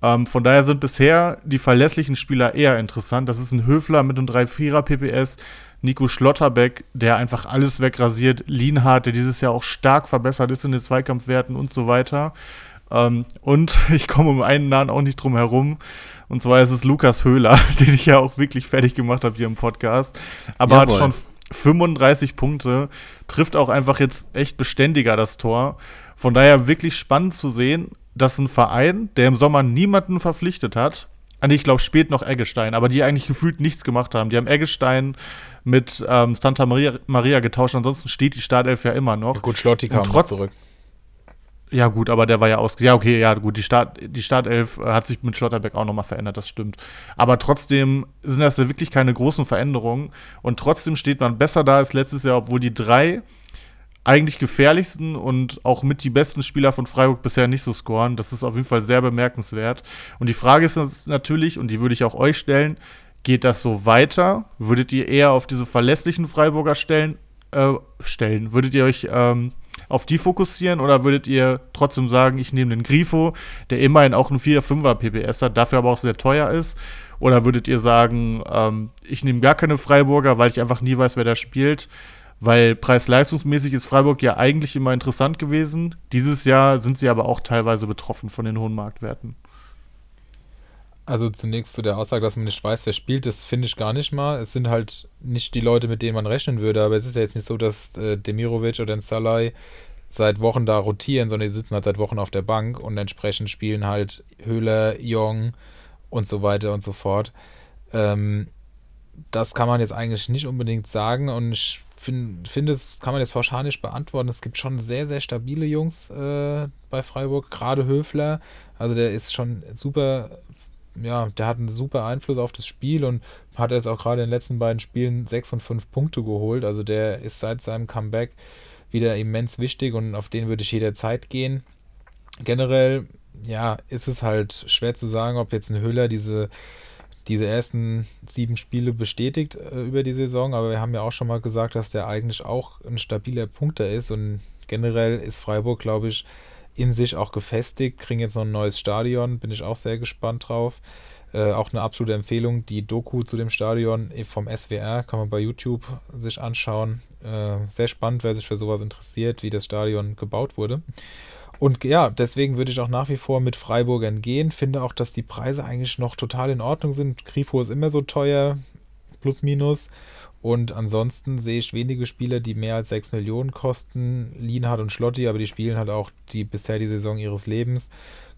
Von daher sind bisher die verlässlichen Spieler eher interessant. Das ist ein Höfler mit einem 3-4er PPS, Nico Schlotterbeck, der einfach alles wegrasiert, Lienhardt, der dieses Jahr auch stark verbessert ist in den Zweikampfwerten und so weiter. Und ich komme um einen Namen auch nicht drum herum. Und zwar ist es Lukas Höhler, den ich ja auch wirklich fertig gemacht habe hier im Podcast. Aber Jawohl. Hat schon 35 Punkte, trifft auch einfach jetzt echt beständiger das Tor. Von daher wirklich spannend zu sehen, dass ein Verein, der im Sommer niemanden verpflichtet hat, ich glaube, spät noch Eggestein, aber die eigentlich gefühlt nichts gemacht haben. Die haben Eggestein mit Santa Maria getauscht, ansonsten steht die Startelf ja immer noch. Ja, gut, Schlotti kam zurück. Ja gut, aber der war ja die Startelf hat sich mit Schlotterbeck auch nochmal verändert, das stimmt. Aber trotzdem sind das ja wirklich keine großen Veränderungen. Und trotzdem steht man besser da als letztes Jahr, obwohl die 3 eigentlich gefährlichsten und auch mit die besten Spieler von Freiburg bisher nicht so scoren. Das ist auf jeden Fall sehr bemerkenswert. Und die Frage ist natürlich, und die würde ich auch euch stellen, geht das so weiter? Würdet ihr eher auf diese verlässlichen Freiburger stellen? Würdet ihr euch auf die fokussieren oder würdet ihr trotzdem sagen, ich nehme den Grifo, der immerhin auch einen 4-5er PPS hat, dafür aber auch sehr teuer ist? Oder würdet ihr sagen, ich nehme gar keine Freiburger, weil ich einfach nie weiß, wer da spielt? Weil preis-leistungsmäßig ist Freiburg ja eigentlich immer interessant gewesen. Dieses Jahr sind sie aber auch teilweise betroffen von den hohen Marktwerten. Also zunächst zu der Aussage, dass man nicht weiß, wer spielt, das finde ich gar nicht mal. Es sind halt nicht die Leute, mit denen man rechnen würde, aber es ist ja jetzt nicht so, dass Demirovic oder Salai seit Wochen da rotieren, sondern die sitzen halt seit Wochen auf der Bank und entsprechend spielen halt Höhler, Jong und so weiter und so fort. Das kann man jetzt eigentlich nicht unbedingt sagen und ich finde, das kann man jetzt pauschal nicht beantworten. Es gibt schon sehr, sehr stabile Jungs bei Freiburg, gerade Höfler. Also der ist schon super, ja, der hat einen super Einfluss auf das Spiel und hat jetzt auch gerade in den letzten beiden Spielen 6 und 5 Punkte geholt. Also der ist seit seinem Comeback wieder immens wichtig und auf den würde ich jederzeit gehen. Generell, ja, ist es halt schwer zu sagen, ob jetzt ein Höhler diese ersten 7 Spiele bestätigt über die Saison, aber wir haben ja auch schon mal gesagt, dass der eigentlich auch ein stabiler Punkter ist und generell ist Freiburg, glaube ich, in sich auch gefestigt, kriegen jetzt noch ein neues Stadion, bin ich auch sehr gespannt drauf. Auch eine absolute Empfehlung, die Doku zu dem Stadion vom SWR, kann man bei YouTube sich anschauen. Sehr spannend, wer sich für sowas interessiert, wie das Stadion gebaut wurde. Und ja, deswegen würde ich auch nach wie vor mit Freiburgern gehen. Finde auch, dass die Preise eigentlich noch total in Ordnung sind. Grifo ist immer so teuer, plus minus. Und ansonsten sehe ich wenige Spieler, die mehr als 6 Millionen kosten. Lienhardt und Schlotti, aber die spielen halt auch bisher die Saison ihres Lebens.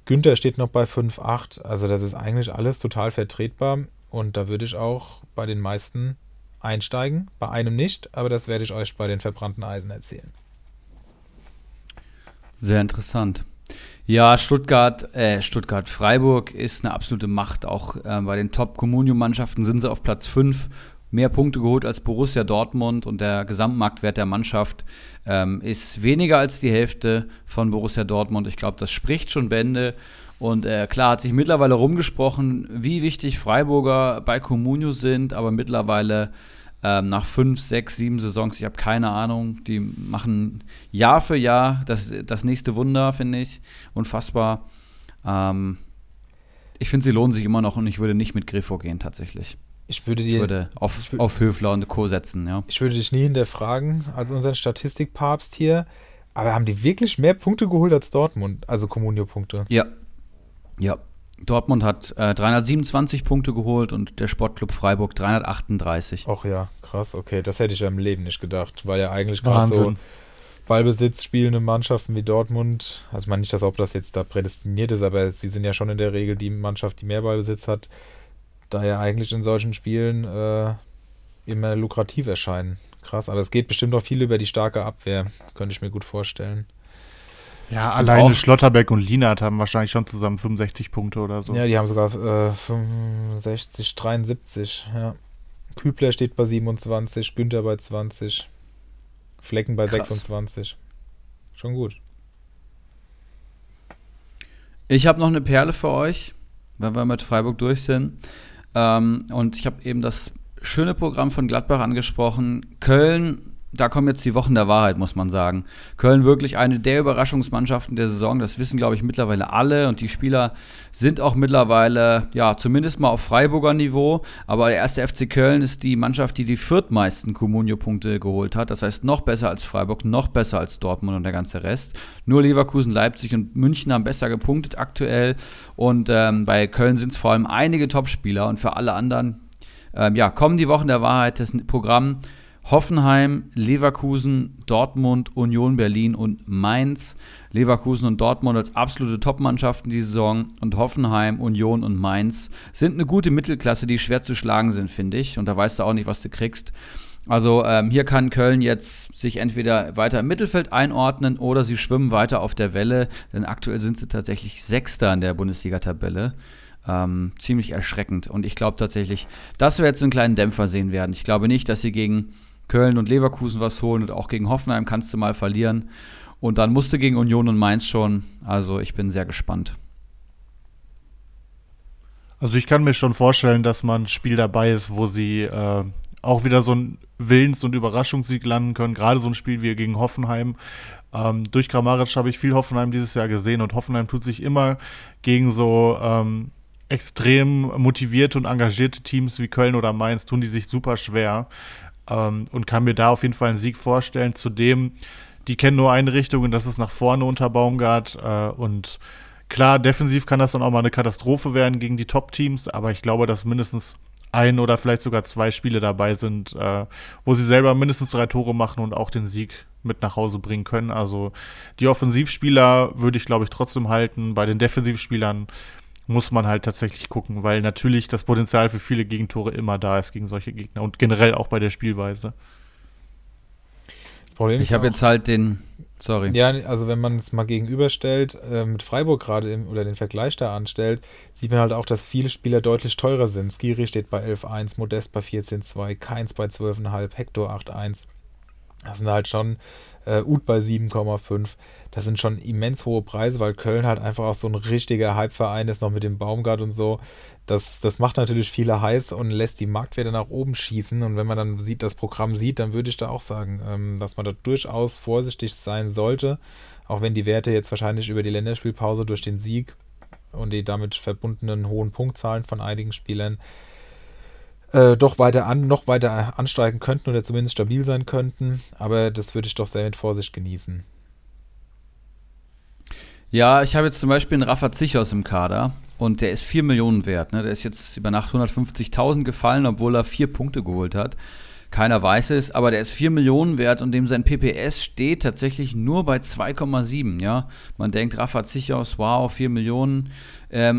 Günther steht noch bei 5,8. Also das ist eigentlich alles total vertretbar. Und da würde ich auch bei den meisten einsteigen. Bei einem nicht, aber das werde ich euch bei den verbrannten Eisen erzählen. Sehr interessant. Ja, Freiburg ist eine absolute Macht. Auch bei den Top-Comunio-Mannschaften sind sie auf Platz 5. Mehr Punkte geholt als Borussia Dortmund und der Gesamtmarktwert der Mannschaft ist weniger als die Hälfte von Borussia Dortmund. Ich glaube, das spricht schon Bände. Und klar hat sich mittlerweile rumgesprochen, wie wichtig Freiburger bei Comunio sind, aber mittlerweile nach 5, 6, 7 Saisons, ich habe keine Ahnung, die machen Jahr für Jahr das nächste Wunder, finde ich, unfassbar. Ich finde, sie lohnen sich immer noch und ich würde nicht mit Grifo gehen, tatsächlich. Ich würde auf Höfler und Co. setzen, ja. Ich würde dich nie hinterfragen, als unseren Statistikpapst hier, aber haben die wirklich mehr Punkte geholt als Dortmund, also Comunio-Punkte? Ja. Dortmund hat 327 Punkte geholt und der Sportclub Freiburg 338. Ach ja, krass, okay, das hätte ich ja im Leben nicht gedacht, weil ja eigentlich gerade so Ballbesitz spielende Mannschaften wie Dortmund, also ich meine nicht, dass ob das jetzt da prädestiniert ist, aber sie sind ja schon in der Regel die Mannschaft, die mehr Ballbesitz hat, da ja eigentlich in solchen Spielen immer lukrativ erscheinen. Krass, aber es geht bestimmt auch viel über die starke Abwehr, könnte ich mir gut vorstellen. Ja, und alleine Schlotterbeck und Lienhardt haben wahrscheinlich schon zusammen 65 Punkte oder so. Ja, die haben sogar 65, 73. Ja. Kübler steht bei 27, Günther bei 20, Flecken bei Krass. 26. Schon gut. Ich habe noch eine Perle für euch, wenn wir mit Freiburg durch sind. Und ich habe eben das schöne Programm von Gladbach angesprochen. Köln, da kommen jetzt die Wochen der Wahrheit, muss man sagen. Köln wirklich eine der Überraschungsmannschaften der Saison. Das wissen, glaube ich, mittlerweile alle. Und die Spieler sind auch mittlerweile, ja, zumindest mal auf Freiburger Niveau. Aber der erste FC Köln ist die Mannschaft, die die viertmeisten Comunio-Punkte geholt hat. Das heißt, noch besser als Freiburg, noch besser als Dortmund und der ganze Rest. Nur Leverkusen, Leipzig und München haben besser gepunktet aktuell. Und bei Köln sind es vor allem einige Topspieler. Und für alle anderen, kommen die Wochen der Wahrheit. Das Programm: Hoffenheim, Leverkusen, Dortmund, Union Berlin und Mainz. Leverkusen und Dortmund als absolute Top-Mannschaften die Saison, und Hoffenheim, Union und Mainz sind eine gute Mittelklasse, die schwer zu schlagen sind, finde ich. Und da weißt du auch nicht, was du kriegst. Also hier kann Köln jetzt sich entweder weiter im Mittelfeld einordnen oder sie schwimmen weiter auf der Welle, denn aktuell sind sie tatsächlich Sechster in der Bundesliga-Tabelle. Ziemlich erschreckend. Und ich glaube tatsächlich, dass wir jetzt einen kleinen Dämpfer sehen werden. Ich glaube nicht, dass sie gegen Köln und Leverkusen was holen, und auch gegen Hoffenheim kannst du mal verlieren. Und dann musst du gegen Union und Mainz schon. Also ich bin sehr gespannt. Also ich kann mir schon vorstellen, dass man ein Spiel dabei ist, wo sie auch wieder so einen Willens- und Überraschungssieg landen können. Gerade so ein Spiel wie gegen Hoffenheim. Durch Kramaric habe ich viel Hoffenheim dieses Jahr gesehen, und Hoffenheim tut sich immer gegen so extrem motivierte und engagierte Teams wie Köln oder Mainz, tun die sich super schwer. Und kann mir da auf jeden Fall einen Sieg vorstellen. Zudem, die kennen nur eine Richtung, und das ist nach vorne unter Baumgart. Und klar, defensiv kann das dann auch mal eine Katastrophe werden gegen die Top-Teams, aber ich glaube, dass mindestens ein oder vielleicht sogar zwei Spiele dabei sind, wo sie selber mindestens 3 Tore machen und auch den Sieg mit nach Hause bringen können. Also die Offensivspieler würde ich, glaube ich, trotzdem halten. Bei den Defensivspielern muss man halt tatsächlich gucken, weil natürlich das Potenzial für viele Gegentore immer da ist gegen solche Gegner und generell auch bei der Spielweise. Ich habe jetzt halt Ja, also wenn man es mal gegenüberstellt, mit Freiburg gerade oder den Vergleich da anstellt, sieht man halt auch, dass viele Spieler deutlich teurer sind. Skiri steht bei 11,1, Modest bei 14,2, Kainz bei 12,5, Hector 8,1. Das sind halt schon Ut bei 7,5. Das sind schon immens hohe Preise, weil Köln halt einfach auch so ein richtiger Hype-Verein ist, noch mit dem Baumgart und so. Das macht natürlich viele heiß und lässt die Marktwerte nach oben schießen. Und wenn man dann das Programm sieht, dann würde ich da auch sagen, dass man da durchaus vorsichtig sein sollte, auch wenn die Werte jetzt wahrscheinlich über die Länderspielpause durch den Sieg und die damit verbundenen hohen Punktzahlen von einigen Spielern noch weiter ansteigen könnten oder zumindest stabil sein könnten. Aber das würde ich doch sehr mit Vorsicht genießen. Ja, ich habe jetzt zum Beispiel einen Rafa Zichos im Kader, und der ist 4 Millionen wert. Ne? Der ist jetzt über Nacht 150.000 gefallen, obwohl er 4 Punkte geholt hat. Keiner weiß es, aber der ist 4 Millionen wert, und dem sein PPS steht tatsächlich nur bei 2,7. Ja? Man denkt, Rafa Zichos, wow, 4 Millionen.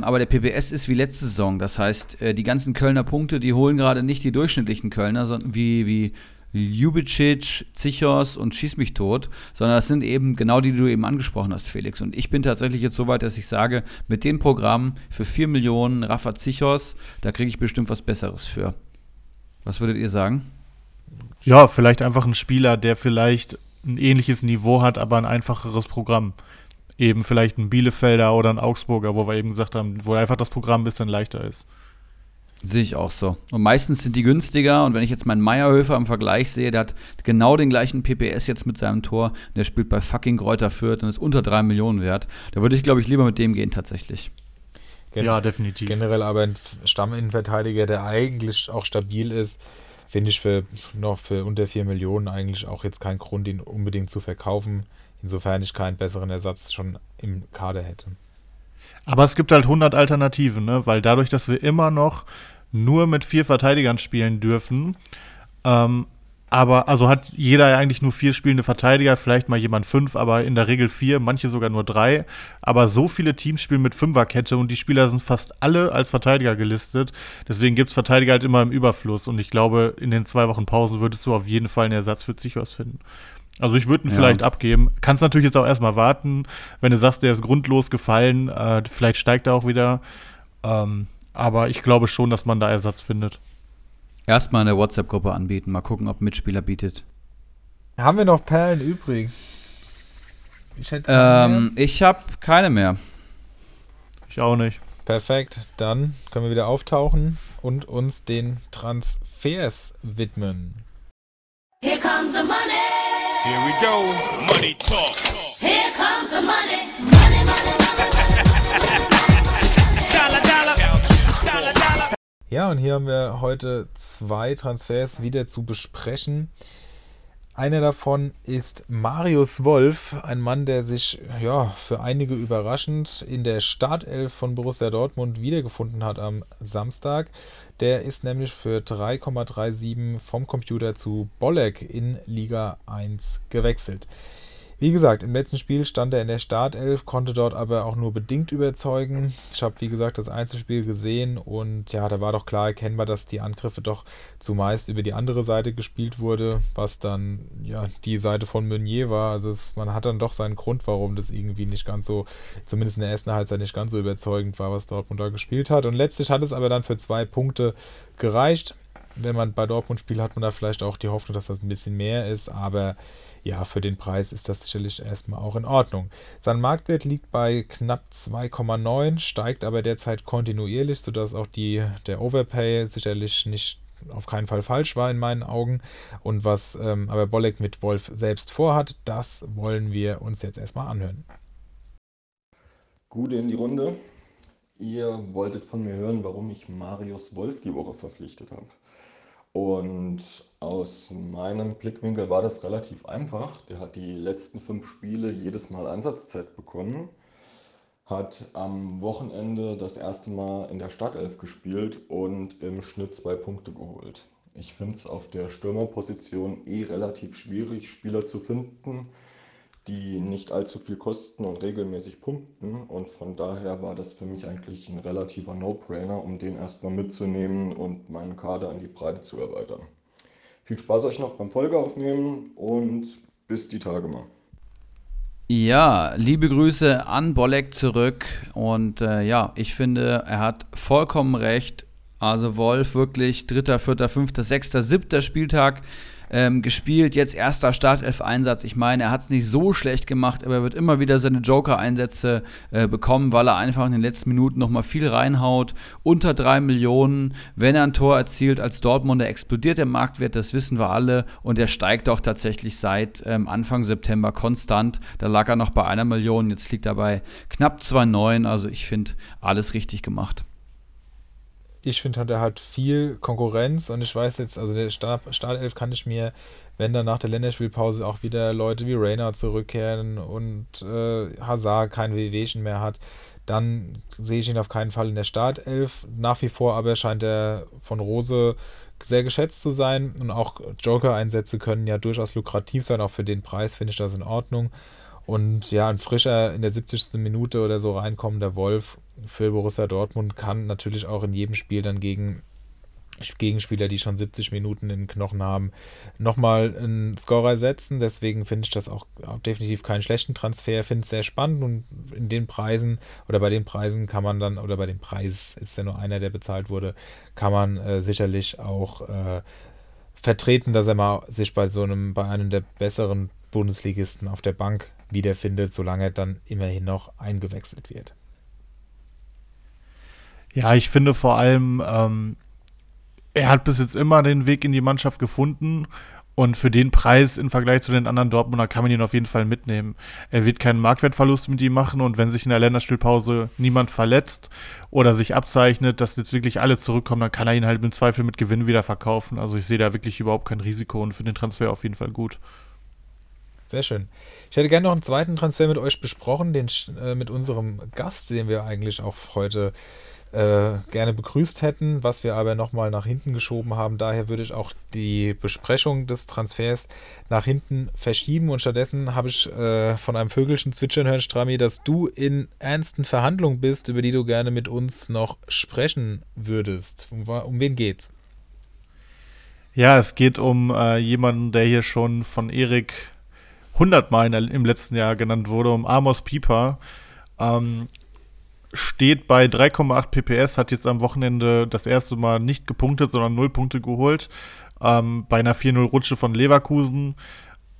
Aber der PPS ist wie letzte Saison. Das heißt, die ganzen Kölner Punkte, die holen gerade nicht die durchschnittlichen Kölner, sondern wie Ljubicic, Zichos und Schieß mich tot, sondern das sind eben genau die du eben angesprochen hast, Felix. Und ich bin tatsächlich jetzt so weit, dass ich sage, mit dem Programm für 4 Millionen Rafa Zichos, da kriege ich bestimmt was Besseres für. Was würdet ihr sagen? Ja, vielleicht einfach ein Spieler, der vielleicht ein ähnliches Niveau hat, aber ein einfacheres Programm. Eben vielleicht ein Bielefelder oder ein Augsburger, wo wir eben gesagt haben, wo einfach das Programm ein bisschen leichter ist. Sehe ich auch so. Und meistens sind die günstiger. Und wenn ich jetzt meinen Meierhöfer im Vergleich sehe, der hat genau den gleichen PPS jetzt mit seinem Tor. Und der spielt bei fucking Greuther Fürth und ist unter 3 Millionen wert. Da würde ich, glaube ich, lieber mit dem gehen tatsächlich. Ja, definitiv. Generell aber ein Stamminnenverteidiger, der eigentlich auch stabil ist, finde ich für unter 4 Millionen eigentlich auch jetzt keinen Grund, ihn unbedingt zu verkaufen, insofern ich keinen besseren Ersatz schon im Kader hätte. Aber es gibt halt 100 Alternativen, ne? Weil dadurch, dass wir immer noch nur mit 4 Verteidigern spielen dürfen, also hat jeder eigentlich nur 4 spielende Verteidiger, vielleicht mal jemand 5, aber in der Regel 4, manche sogar nur 3. Aber so viele Teams spielen mit 5er-Kette, und die Spieler sind fast alle als Verteidiger gelistet. Deswegen gibt es Verteidiger halt immer im Überfluss. Und ich glaube, in den 2 Wochen Pausen würdest du auf jeden Fall einen Ersatz für Zichos finden. Also ich würde ihn vielleicht abgeben. Kannst natürlich jetzt auch erstmal warten, wenn du sagst, der ist grundlos gefallen. Vielleicht steigt er auch wieder. Aber ich glaube schon, dass man da Ersatz findet. Erstmal in der WhatsApp-Gruppe anbieten, mal gucken, ob Mitspieler bietet. Haben wir noch Perlen übrig? Ich habe keine mehr. Ich auch nicht. Perfekt, dann können wir wieder auftauchen und uns den Transfers widmen. Here comes the money. Here we go. Money talk. Here comes the money. Money, money. Dollar, dollar. Dollar, dollar. Ja, und hier haben wir heute zwei Transfers wieder zu besprechen. Einer davon ist Marius Wolf, ein Mann, der sich für einige überraschend in der Startelf von Borussia Dortmund wiedergefunden hat am Samstag. Der ist nämlich für 3,37 vom Computer zu Bollek in Liga 1 gewechselt. Wie gesagt, im letzten Spiel stand er in der Startelf, konnte dort aber auch nur bedingt überzeugen. Ich habe, wie gesagt, das Einzelspiel gesehen und ja, da war doch klar erkennbar, dass die Angriffe doch zumeist über die andere Seite gespielt wurde, was dann ja die Seite von Meunier war. Also man hat dann doch seinen Grund, warum das irgendwie nicht ganz so, zumindest in der ersten Halbzeit nicht ganz so überzeugend war, was Dortmund da gespielt hat. Und letztlich hat es aber dann für 2 Punkte gereicht. Wenn man bei Dortmund spielt, hat man da vielleicht auch die Hoffnung, dass das ein bisschen mehr ist, aber ja, für den Preis ist das sicherlich erstmal auch in Ordnung. Sein Marktwert liegt bei knapp 2,9, steigt aber derzeit kontinuierlich, sodass auch der Overpay sicherlich nicht auf keinen Fall falsch war in meinen Augen. Und was aber Bollek mit Wolf selbst vorhat, das wollen wir uns jetzt erstmal anhören. Gute in die Runde. Ihr wolltet von mir hören, warum ich Marius Wolf die Woche verpflichtet habe. Und aus meinem Blickwinkel war das relativ einfach. Der hat die letzten 5 Spiele jedes Mal Einsatzzeit bekommen, hat am Wochenende das erste Mal in der Startelf gespielt und im Schnitt 2 Punkte geholt. Ich finde es auf der Stürmerposition relativ schwierig, Spieler zu finden, die nicht allzu viel kosten und regelmäßig punkten. Und von daher war das für mich eigentlich ein relativer No-Brainer, um den erstmal mitzunehmen und meinen Kader in die Breite zu erweitern. Viel Spaß euch noch beim Folge aufnehmen und bis die Tage mal. Ja, liebe Grüße an Bollek zurück. Und ich finde, er hat vollkommen recht. Also Wolf wirklich 3., 4., 5., 6., 7. Spieltag gespielt, jetzt erster Startelf-Einsatz. Ich meine, er hat es nicht so schlecht gemacht, aber er wird immer wieder seine Joker-Einsätze bekommen, weil er einfach in den letzten Minuten nochmal viel reinhaut. Unter 3 Millionen, wenn er ein Tor erzielt als Dortmunder, explodiert der Marktwert, das wissen wir alle. Und er steigt auch tatsächlich seit Anfang September konstant. Da lag er noch bei 1 Million, jetzt liegt er bei knapp 2,9. Also ich finde, alles richtig gemacht. Ich finde, hat er halt viel Konkurrenz und ich weiß jetzt, also der Startelf kann ich mir, wenn dann nach der Länderspielpause auch wieder Leute wie Reina zurückkehren und Hazard kein Wehwehchen mehr hat, dann sehe ich ihn auf keinen Fall in der Startelf. Nach wie vor aber scheint er von Rose sehr geschätzt zu sein und auch Joker-Einsätze können ja durchaus lukrativ sein, auch für den Preis finde ich das in Ordnung. Und ja, ein frischer in der 70. Minute oder so reinkommender Wolf für Borussia Dortmund kann natürlich auch in jedem Spiel dann gegen Gegenspieler, die schon 70 Minuten in den Knochen haben, nochmal einen Scorer setzen. Deswegen finde ich das auch definitiv keinen schlechten Transfer. Finde es sehr spannend und in den Preisen oder bei den Preisen kann man dann, oder bei dem Preis ist ja nur einer, der bezahlt wurde, kann man sicherlich auch vertreten, dass er mal sich bei einem der besseren Bundesligisten auf der Bank wiederfindet, solange er dann immerhin noch eingewechselt wird. Ja, ich finde vor allem, er hat bis jetzt immer den Weg in die Mannschaft gefunden und für den Preis im Vergleich zu den anderen Dortmunder kann man ihn auf jeden Fall mitnehmen. Er wird keinen Marktwertverlust mit ihm machen und wenn sich in der Länderspielpause niemand verletzt oder sich abzeichnet, dass jetzt wirklich alle zurückkommen, dann kann er ihn halt im Zweifel mit Gewinn wieder verkaufen. Also ich sehe da wirklich überhaupt kein Risiko und finde den Transfer auf jeden Fall gut. Sehr schön. Ich hätte gerne noch einen zweiten Transfer mit euch besprochen, den mit unserem Gast, den wir eigentlich auch heute gerne begrüßt hätten, was wir aber nochmal nach hinten geschoben haben. Daher würde ich auch die Besprechung des Transfers nach hinten verschieben und stattdessen habe ich von einem Vögelchen zwitschern hören, Strami, dass du in ernsten Verhandlungen bist, über die du gerne mit uns noch sprechen würdest. Um wen geht's? Ja, es geht um jemanden, der hier schon von Erik 100-mal im letzten Jahr genannt wurde, um Amos Pieper. Steht bei 3,8 PPS, hat jetzt am Wochenende das erste Mal nicht gepunktet, sondern 0 Punkte geholt. Bei einer 4-0-Rutsche von Leverkusen.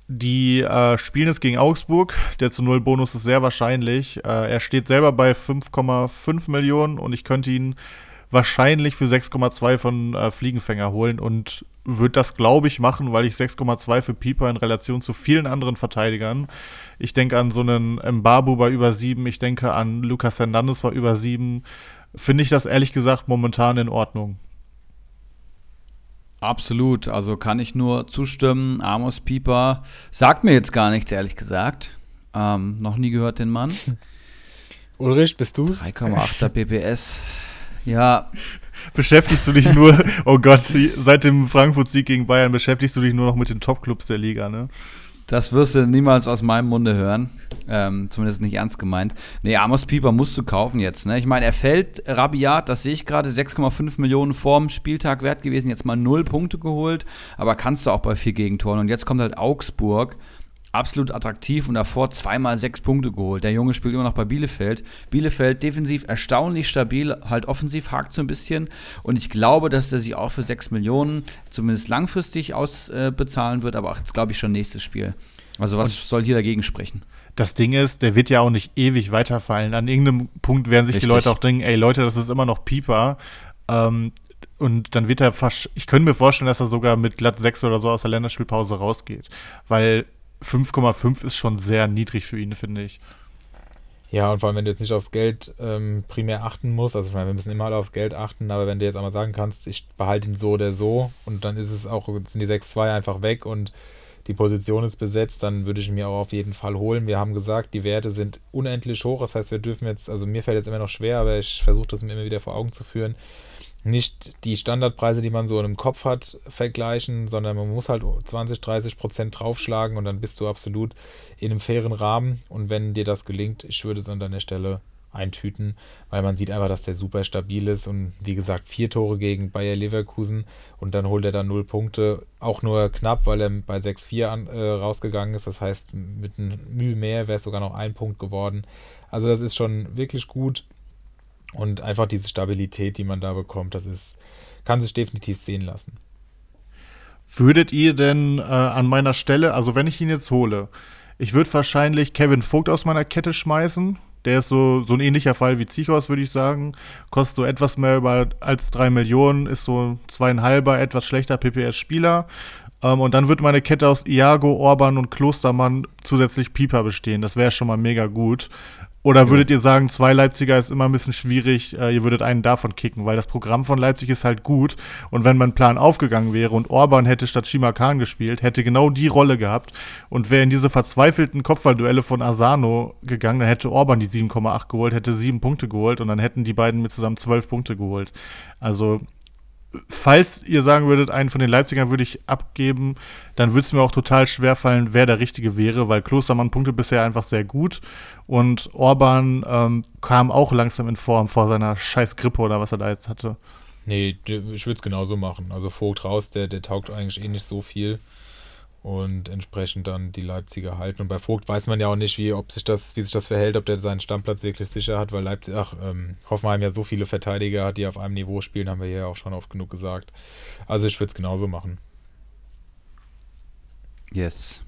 Die spielen jetzt gegen Augsburg. Der zu 0 Bonus ist sehr wahrscheinlich. Er steht selber bei 5,5 Millionen und ich könnte ihn wahrscheinlich für 6,2 von Fliegenfänger holen und würde das, glaube ich, machen, weil ich 6,2 für Pieper in Relation zu vielen anderen Verteidigern, ich denke an so einen Mbabu bei über 7, ich denke an Lucas Hernandez bei über 7, finde ich das ehrlich gesagt momentan in Ordnung. Absolut, also kann ich nur zustimmen. Amos Pieper sagt mir jetzt gar nichts, ehrlich gesagt. Noch nie gehört den Mann. Ulrich, bist du's? 3,8er PPS. Ja. Beschäftigst du dich nur, oh Gott, seit dem Frankfurt-Sieg gegen Bayern beschäftigst du dich nur noch mit den Top-Clubs der Liga, ne? Das wirst du niemals aus meinem Munde hören. Zumindest nicht ernst gemeint. Nee, Amos Pieper musst du kaufen jetzt, ne? Ich meine, er fällt rabiat, das sehe ich gerade, 6,5 Millionen vorm Spieltag wert gewesen, jetzt mal 0 Punkte geholt, aber kannst du auch bei 4 Gegentoren. Und jetzt kommt halt Augsburg, absolut attraktiv, und davor zweimal 6 Punkte geholt. Der Junge spielt immer noch bei Bielefeld. Bielefeld defensiv erstaunlich stabil, halt offensiv hakt so ein bisschen. Und ich glaube, dass der sich auch für 6 Millionen zumindest langfristig ausbezahlen wird, aber auch jetzt, glaube ich, schon nächstes Spiel. Also was und soll hier dagegen sprechen? Das Ding ist, der wird ja auch nicht ewig weiterfallen. An irgendeinem Punkt werden sich die Leute auch denken, ey Leute, das ist immer noch Pieper. Und dann wird er fast, ich könnte mir vorstellen, dass er sogar mit glatt 6 oder so aus der Länderspielpause rausgeht. Weil 5,5 ist schon sehr niedrig für ihn, finde ich. Ja, und vor allem, wenn du jetzt nicht aufs Geld primär achten musst, also ich meine, wir müssen immer alle aufs Geld achten, aber wenn du jetzt einmal sagen kannst, ich behalte ihn so oder so, und dann ist es auch, sind die 6-2 einfach weg und die Position ist besetzt, dann würde ich ihn mir auch auf jeden Fall holen. Wir haben gesagt, die Werte sind unendlich hoch, das heißt, wir dürfen jetzt, also mir fällt jetzt immer noch schwer, aber ich versuche das mir immer wieder vor Augen zu führen, nicht die Standardpreise, die man so im Kopf hat, vergleichen, sondern man muss halt 20-30% draufschlagen und dann bist du absolut in einem fairen Rahmen, und wenn dir das gelingt, ich würde es an deiner Stelle eintüten, weil man sieht einfach, dass der super stabil ist, und wie gesagt, 4 Tore gegen Bayer Leverkusen und dann holt er da 0 Punkte, auch nur knapp, weil er bei 6-4 rausgegangen ist, das heißt, mit einem Mühe mehr wäre es sogar noch 1 Punkt geworden, also das ist schon wirklich gut, und einfach diese Stabilität, die man da bekommt, das ist, kann sich definitiv sehen lassen. Würdet ihr denn an meiner Stelle, also wenn ich ihn jetzt hole, ich würde wahrscheinlich Kevin Vogt aus meiner Kette schmeißen. Der ist so ein ähnlicher Fall wie Zichos, würde ich sagen. Kostet so etwas mehr als 3 Millionen, ist so 2,5er, etwas schlechter PPS-Spieler. Und dann wird meine Kette aus Iago, Orban und Klostermann zusätzlich Pieper bestehen. Das wäre schon mal mega gut. Oder würdet ihr sagen, 2 Leipziger ist immer ein bisschen schwierig, ihr würdet einen davon kicken, weil das Programm von Leipzig ist halt gut, und wenn mein Plan aufgegangen wäre und Orban hätte statt Shimakan gespielt, hätte genau die Rolle gehabt und wäre in diese verzweifelten Kopfballduelle von Asano gegangen, dann hätte Orban die 7,8 geholt, hätte 7 Punkte geholt und dann hätten die beiden mit zusammen 12 Punkte geholt. Also, falls ihr sagen würdet, einen von den Leipzigern würde ich abgeben, dann würde es mir auch total schwerfallen, wer der Richtige wäre, weil Klostermann punktet bisher einfach sehr gut und Orban kam auch langsam in Form vor seiner scheiß Grippe oder was er da jetzt hatte. Nee, ich würde es genauso machen. Also Vogt raus, der taugt eigentlich nicht so viel und entsprechend dann die Leipziger halten. Und bei Vogt weiß man ja auch nicht, wie sich das verhält, ob der seinen Stammplatz wirklich sicher hat, weil Hoffenheim ja so viele Verteidiger hat, die auf einem Niveau spielen, haben wir ja auch schon oft genug gesagt. Also ich würde es genauso machen. Yes.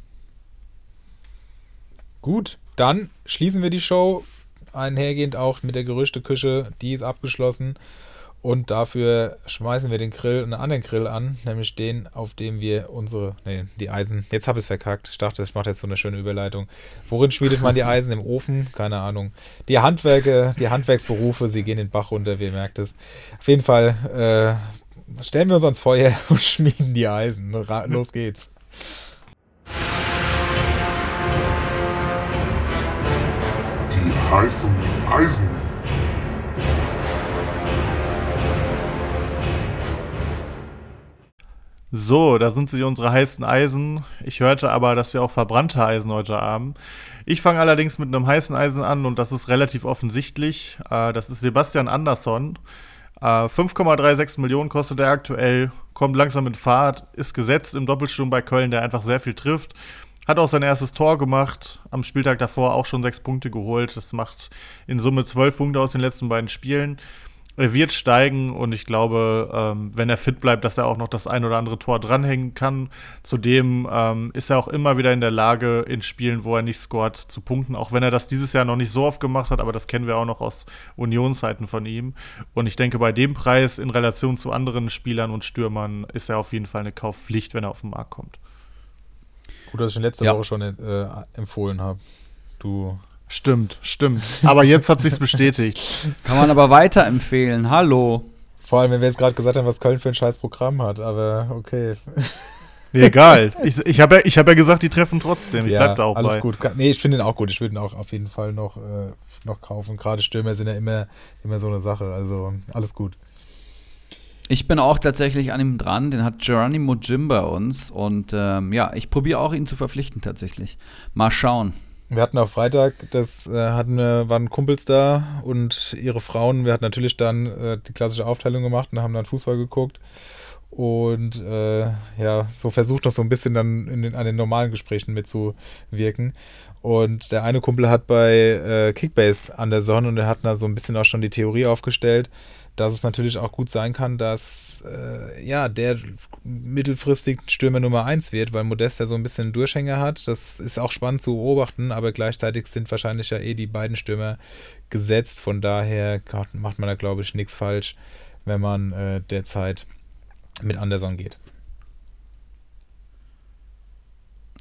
Gut, dann schließen wir die Show, einhergehend auch mit der Gerüchteküche, die ist abgeschlossen. Und dafür schmeißen wir den Grill, einen anderen Grill an, nämlich den, auf dem wir die Eisen, jetzt habe ich es verkackt, ich dachte, ich mache jetzt so eine schöne Überleitung. Worin schmiedet man die Eisen? Im Ofen? Keine Ahnung. Die Handwerke, die Handwerksberufe, sie gehen den Bach runter, wie ihr merkt es. Auf jeden Fall stellen wir uns ans Feuer und schmieden die Eisen. Los geht's. Die heißen Eisen. So, da sind sie, unsere heißen Eisen. Ich hörte aber, dass wir auch verbrannte Eisen heute haben. Ich fange allerdings mit einem heißen Eisen an und das ist relativ offensichtlich. Das ist Sebastian Andersson. 5,36 Millionen kostet er aktuell, kommt langsam in Fahrt, ist gesetzt im Doppelsturm bei Köln, der einfach sehr viel trifft. Hat auch sein erstes Tor gemacht, am Spieltag davor auch schon 6 Punkte geholt. Das macht in Summe 12 Punkte aus den letzten beiden Spielen. Er wird steigen und ich glaube, wenn er fit bleibt, dass er auch noch das ein oder andere Tor dranhängen kann. Zudem ist er auch immer wieder in der Lage, in Spielen, wo er nicht scored, zu punkten. Auch wenn er das dieses Jahr noch nicht so oft gemacht hat, aber das kennen wir auch noch aus Unionszeiten von ihm. Und ich denke, bei dem Preis in Relation zu anderen Spielern und Stürmern ist er auf jeden Fall eine Kaufpflicht, wenn er auf den Markt kommt. Gut, dass ich ihn letzte Woche schon empfohlen habe. Du... Stimmt. Aber jetzt hat sich's bestätigt. Kann man aber weiterempfehlen. Hallo. Vor allem, wenn wir jetzt gerade gesagt haben, was Köln für ein scheiß Programm hat. Aber okay. Egal. Ich hab ja gesagt, die treffen trotzdem. Ich bleib da auch alles bei. Alles gut. Nee, ich finde ihn auch gut. Ich würde ihn auch auf jeden Fall noch kaufen. Gerade Stürmer sind ja immer so eine Sache. Also alles gut. Ich bin auch tatsächlich an ihm dran, den hat Geronimo Jim bei uns. Und ich probiere auch, ihn zu verpflichten tatsächlich. Mal schauen. Wir hatten auf Freitag, waren Kumpels da und ihre Frauen. Wir hatten natürlich dann die klassische Aufteilung gemacht und haben dann Fußball geguckt. Und so versucht noch so ein bisschen dann an den normalen Gesprächen mitzuwirken. Und der eine Kumpel hat bei Kickbase an der Sonne und er hat da so ein bisschen auch schon die Theorie aufgestellt, dass es natürlich auch gut sein kann, dass der mittelfristig Stürmer Nummer 1 wird, weil Modest ja so ein bisschen einen Durchhänger hat. Das ist auch spannend zu beobachten, aber gleichzeitig sind wahrscheinlich ja die beiden Stürmer gesetzt. Von daher macht man da, glaube ich, nichts falsch, wenn man derzeit mit Anderson geht.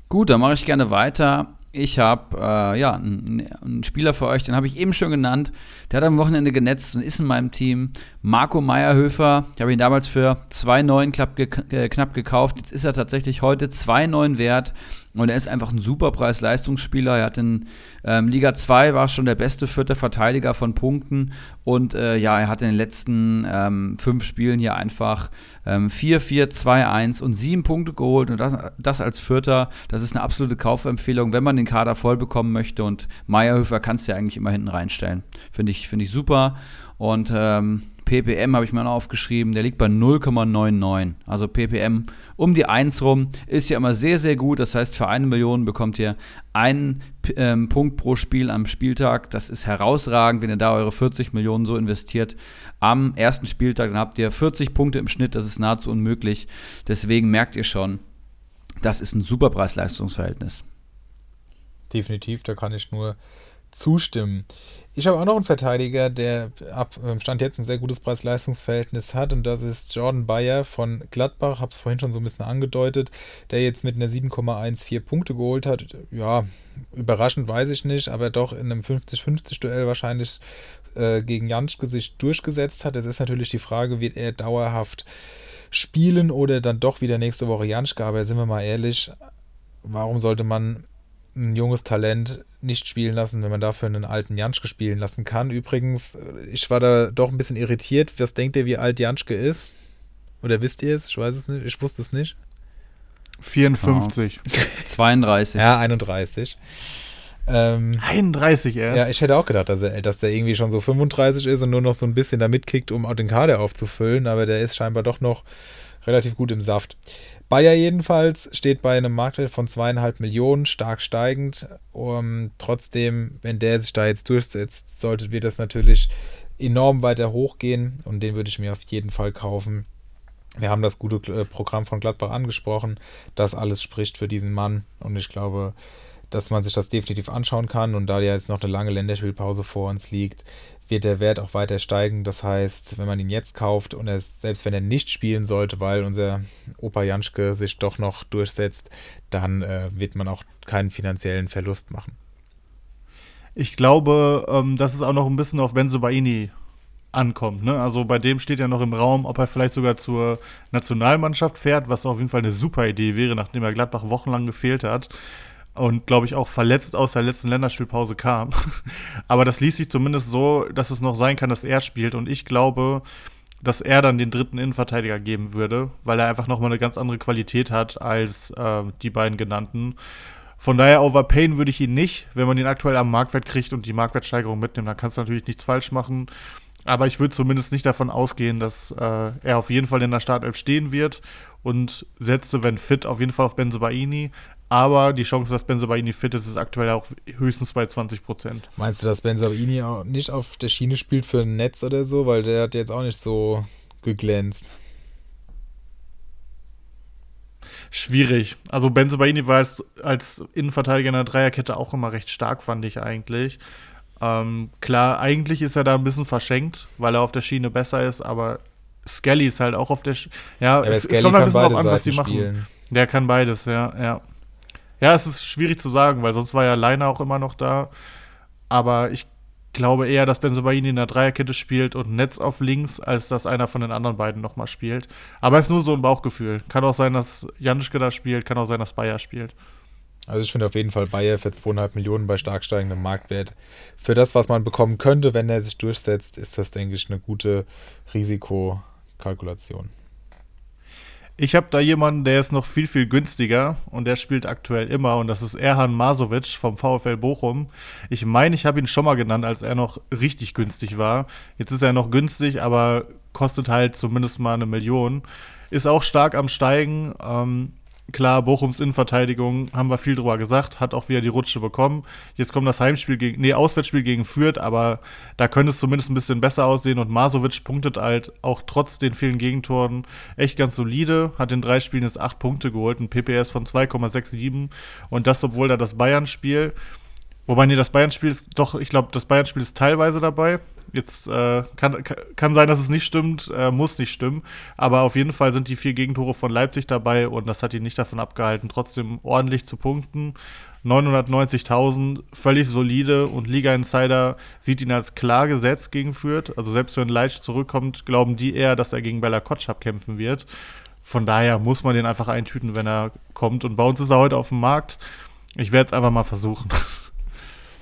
Gut, dann mache ich gerne weiter. Ich habe einen Spieler für euch, den habe ich eben schon genannt. Der hat am Wochenende genetzt und ist in meinem Team. Marco Meyer-Höfer. Ich habe ihn damals für 2,9 knapp gekauft. Jetzt ist er tatsächlich heute 2,9 wert. Und er ist einfach ein super Preis-Leistungsspieler. Er hat in Liga 2 war schon der beste vierte Verteidiger von Punkten. Und er hat in den letzten 5 Spielen hier einfach 4, 4, 2, 1 und 7 Punkte geholt. Und das als Vierter, das ist eine absolute Kaufempfehlung, wenn man den Kader voll bekommen möchte. Und Meierhöfer kannst du ja eigentlich immer hinten reinstellen. Finde ich super. Und PPM habe ich mir noch aufgeschrieben, der liegt bei 0,99. Also PPM um die 1 rum ist ja immer sehr, sehr gut. Das heißt, für 1 Million bekommt ihr einen Punkt pro Spiel am Spieltag. Das ist herausragend, wenn ihr da eure 40 Millionen so investiert am ersten Spieltag. Dann habt ihr 40 Punkte im Schnitt, das ist nahezu unmöglich. Deswegen merkt ihr schon, das ist ein super Preis-Leistungs-Verhältnis. Definitiv, da kann ich nur zustimmen. Ich habe auch noch einen Verteidiger, der ab Stand jetzt ein sehr gutes Preis-Leistungs-Verhältnis hat, und das ist Jordan Bayer von Gladbach. Habe es vorhin schon so ein bisschen angedeutet, der jetzt mit einer 7,14 Punkte geholt hat. Ja, überraschend weiß ich nicht, aber doch in einem 50-50-Duell wahrscheinlich gegen Janschke sich durchgesetzt hat. Das ist natürlich die Frage, wird er dauerhaft spielen oder dann doch wieder nächste Woche Janschke? Aber sind wir mal ehrlich, warum sollte man ein junges Talent nicht spielen lassen, wenn man dafür einen alten Janschke spielen lassen kann? Übrigens, ich war da doch ein bisschen irritiert. Was denkt ihr, wie alt Janschke ist? Oder wisst ihr es? Ich weiß es nicht. Ich wusste es nicht. 54. Oh. 32. Ja, 31. 31 erst? Ja, ich hätte auch gedacht, dass der irgendwie schon so 35 ist und nur noch so ein bisschen da mitkickt, um auch den Kader aufzufüllen. Aber der ist scheinbar doch noch relativ gut im Saft. Bayer jedenfalls steht bei einem Marktwert von 2,5 Millionen, stark steigend. Trotzdem, wenn der sich da jetzt durchsetzt, wird das natürlich enorm weiter hochgehen, und den würde ich mir auf jeden Fall kaufen. Wir haben das gute Programm von Gladbach angesprochen. Das alles spricht für diesen Mann, und ich glaube, dass man sich das definitiv anschauen kann. Und da ja jetzt noch eine lange Länderspielpause vor uns liegt, wird der Wert auch weiter steigen. Das heißt, wenn man ihn jetzt kauft und selbst wenn er nicht spielen sollte, weil unser Opa Janschke sich doch noch durchsetzt, dann wird man auch keinen finanziellen Verlust machen. Ich glaube, dass es auch noch ein bisschen auf Benzo Baini ankommt, ne? Also bei dem steht ja noch im Raum, ob er vielleicht sogar zur Nationalmannschaft fährt, was auf jeden Fall eine super Idee wäre, nachdem er Gladbach wochenlang gefehlt hat. Und, glaube ich, auch verletzt aus der letzten Länderspielpause kam. Aber das liest sich zumindest so, dass es noch sein kann, dass er spielt. Und ich glaube, dass er dann den dritten Innenverteidiger geben würde, weil er einfach nochmal eine ganz andere Qualität hat als die beiden genannten. Von daher, overpayen würde ich ihn nicht. Wenn man ihn aktuell am Marktwert kriegt und die Marktwertsteigerung mitnimmt, dann kannst du natürlich nichts falsch machen. Aber ich würde zumindest nicht davon ausgehen, dass er auf jeden Fall in der Startelf stehen wird, und setzte, wenn fit, auf jeden Fall auf Benzo Baini. Aber die Chance, dass Bensebaini fit ist, ist aktuell auch höchstens bei 20%. Meinst du, dass Bensebaini auch nicht auf der Schiene spielt für ein Netz oder so? Weil der hat jetzt auch nicht so geglänzt. Schwierig. Also Bensebaini war als Innenverteidiger in der Dreierkette auch immer recht stark, fand ich eigentlich. Klar, eigentlich ist er da ein bisschen verschenkt, weil er auf der Schiene besser ist, aber Skelly ist halt auch auf der Schiene. Ja, es kommt ein bisschen drauf an, was die machen. Der kann beides, ja. Ja, es ist schwierig zu sagen, weil sonst war ja Leiner auch immer noch da. Aber ich glaube eher, dass Bensebaini in der Dreierkette spielt und Netz auf links, als dass einer von den anderen beiden nochmal spielt. Aber es ist nur so ein Bauchgefühl. Kann auch sein, dass Janschke da spielt, kann auch sein, dass Bayer spielt. Also ich finde auf jeden Fall Bayer für 2,5 Millionen bei stark steigendem Marktwert. Für das, was man bekommen könnte, wenn er sich durchsetzt, ist das, denke ich, eine gute Risikokalkulation. Ich habe da jemanden, der ist noch viel, viel günstiger und der spielt aktuell immer und das ist Erhan Masovic vom VfL Bochum. Ich meine, ich habe ihn schon mal genannt, als er noch richtig günstig war. Jetzt ist er noch günstig, aber kostet halt zumindest mal 1 Million. Ist auch stark am Steigen. Klar, Bochums Innenverteidigung, haben wir viel drüber gesagt, hat auch wieder die Rutsche bekommen. Jetzt kommt das Auswärtsspiel gegen Fürth, aber da könnte es zumindest ein bisschen besser aussehen und Masovic punktet halt auch trotz den vielen Gegentoren echt ganz solide, hat in 3 Spielen jetzt 8 Punkte geholt, ein PPS von 2,67 und das, obwohl da das Bayern-Spiel, das Bayern-Spiel ist teilweise dabei. Jetzt kann sein, dass es nicht stimmt, muss nicht stimmen, aber auf jeden Fall sind die 4 Gegentore von Leipzig dabei und das hat ihn nicht davon abgehalten, trotzdem ordentlich zu punkten. 990.000, völlig solide und Liga Insider sieht ihn als klar gesetzt gegen Fürth. Also selbst wenn Leitsch zurückkommt, glauben die eher, dass er gegen Bella Kotschap kämpfen wird. Von daher muss man den einfach eintüten, wenn er kommt und bei uns ist er heute auf dem Markt. Ich werde es einfach mal versuchen.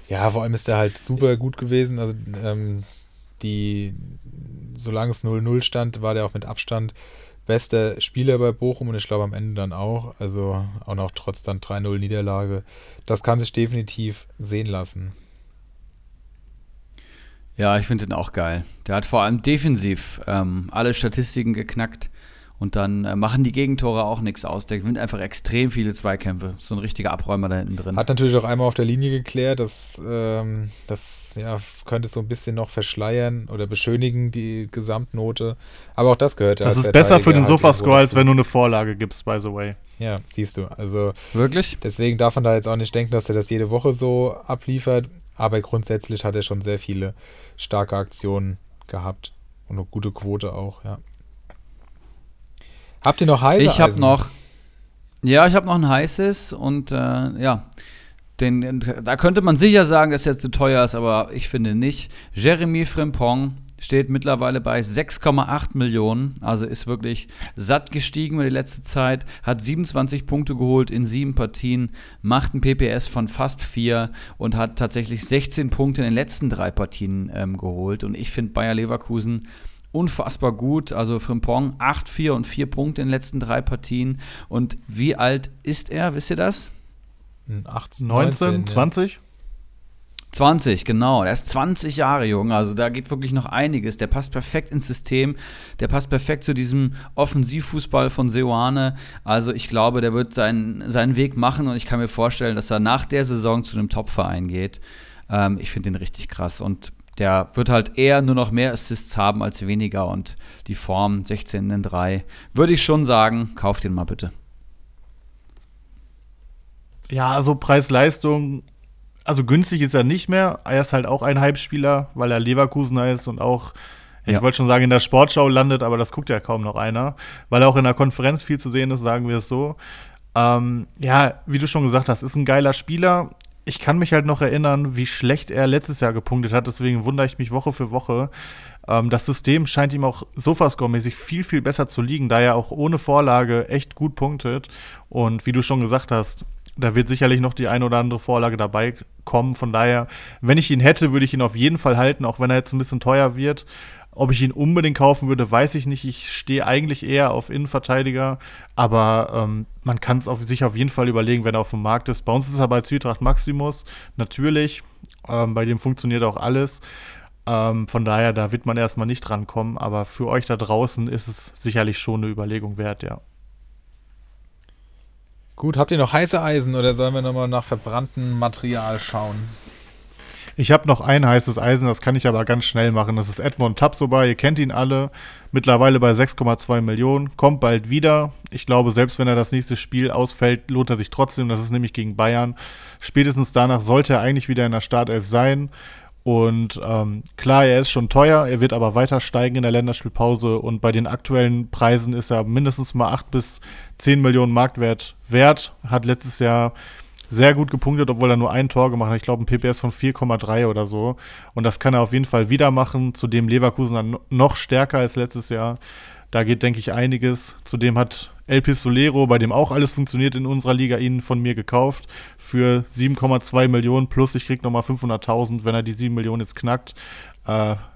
Ja, vor allem ist er halt super gut gewesen, also solange es 0-0 stand, war der auch mit Abstand bester Spieler bei Bochum und ich glaube am Ende dann auch, also auch noch trotz dann 3-0 Niederlage, das kann sich definitiv sehen lassen. Ja, ich finde den auch geil. Der hat vor allem defensiv alle Statistiken geknackt und dann machen die Gegentore auch nichts aus. Der gewinnt einfach extrem viele Zweikämpfe. So ein richtiger Abräumer da hinten drin. Hat natürlich auch einmal auf der Linie geklärt. Das könnte so ein bisschen noch verschleiern oder beschönigen, die Gesamtnote. Aber auch das gehört ja. Das ist besser für den Sofascore, als wenn du eine Vorlage gibst, by the way. Ja, siehst du. Also wirklich? Deswegen darf man da jetzt auch nicht denken, dass er das jede Woche so abliefert. Aber grundsätzlich hat er schon sehr viele starke Aktionen gehabt. Und eine gute Quote auch, ja. Habt ihr noch Heißeisen? Ich habe noch ein heißes und da könnte man sicher sagen, dass er zu teuer ist, aber ich finde nicht. Jeremy Frimpong steht mittlerweile bei 6,8 Millionen, also ist wirklich satt gestiegen über die letzte Zeit, hat 27 Punkte geholt in 7 Partien, macht ein PPS von fast 4 und hat tatsächlich 16 Punkte in den letzten 3 Partien geholt und ich finde Bayer Leverkusen unfassbar gut, also Frimpong 8-4 und 4 Punkte in den letzten 3 Partien. Und wie alt ist er, wisst ihr das? 18, 19, 20? 20, genau. Er ist 20 Jahre jung, also da geht wirklich noch einiges. Der passt perfekt ins System, der passt perfekt zu diesem Offensivfußball von Seoane. Also ich glaube, der wird seinen Weg machen und ich kann mir vorstellen, dass er nach der Saison zu einem Top-Verein geht. Ich finde den richtig krass und der wird halt eher nur noch mehr Assists haben als weniger und die Form 16:3 würde ich schon sagen, kauft den mal bitte. Ja, also Preis-Leistung, also günstig ist er nicht mehr. Er ist halt auch ein Hype-Spieler, weil er Leverkusener ist und auch, ich wollte schon sagen, in der Sportschau landet, aber das guckt ja kaum noch einer, weil er auch in der Konferenz viel zu sehen ist, sagen wir es so. Wie du schon gesagt hast, ist ein geiler Spieler. Ich kann mich halt noch erinnern, wie schlecht er letztes Jahr gepunktet hat, deswegen wundere ich mich Woche für Woche. Das System scheint ihm auch Sofascore-mäßig viel, viel besser zu liegen, da er auch ohne Vorlage echt gut punktet. Und wie du schon gesagt hast, da wird sicherlich noch die ein oder andere Vorlage dabei kommen. Von daher, wenn ich ihn hätte, würde ich ihn auf jeden Fall halten, auch wenn er jetzt ein bisschen teuer wird. Ob ich ihn unbedingt kaufen würde, weiß ich nicht. Ich stehe eigentlich eher auf Innenverteidiger, aber man kann es sich auf jeden Fall überlegen, wenn er auf dem Markt ist. Bei uns ist er bei Eintracht Maximus, natürlich. Bei dem funktioniert auch alles. Von daher, da wird man erstmal nicht rankommen, aber für euch da draußen ist es sicherlich schon eine Überlegung wert, ja. Gut, habt ihr noch heiße Eisen oder sollen wir nochmal nach verbranntem Material schauen? Ich habe noch ein heißes Eisen, das kann ich aber ganz schnell machen. Das ist Edmond Tapsoba, ihr kennt ihn alle. Mittlerweile bei 6,2 Millionen, kommt bald wieder. Ich glaube, selbst wenn er das nächste Spiel ausfällt, lohnt er sich trotzdem. Das ist nämlich gegen Bayern. Spätestens danach sollte er eigentlich wieder in der Startelf sein. Und klar, er ist schon teuer, er wird aber weiter steigen in der Länderspielpause. Und bei den aktuellen Preisen ist er mindestens mal 8 bis 10 Millionen Marktwert wert. Hat letztes Jahr sehr gut gepunktet, obwohl er nur ein Tor gemacht hat. Ich glaube, ein PPS von 4,3 oder so. Und das kann er auf jeden Fall wieder machen. Zudem Leverkusen dann noch stärker als letztes Jahr. Da geht, denke ich, einiges. Zudem hat El Pistolero, bei dem auch alles funktioniert in unserer Liga, ihn von mir gekauft für 7,2 Millionen plus ich kriege nochmal 500.000, wenn er die 7 Millionen jetzt knackt.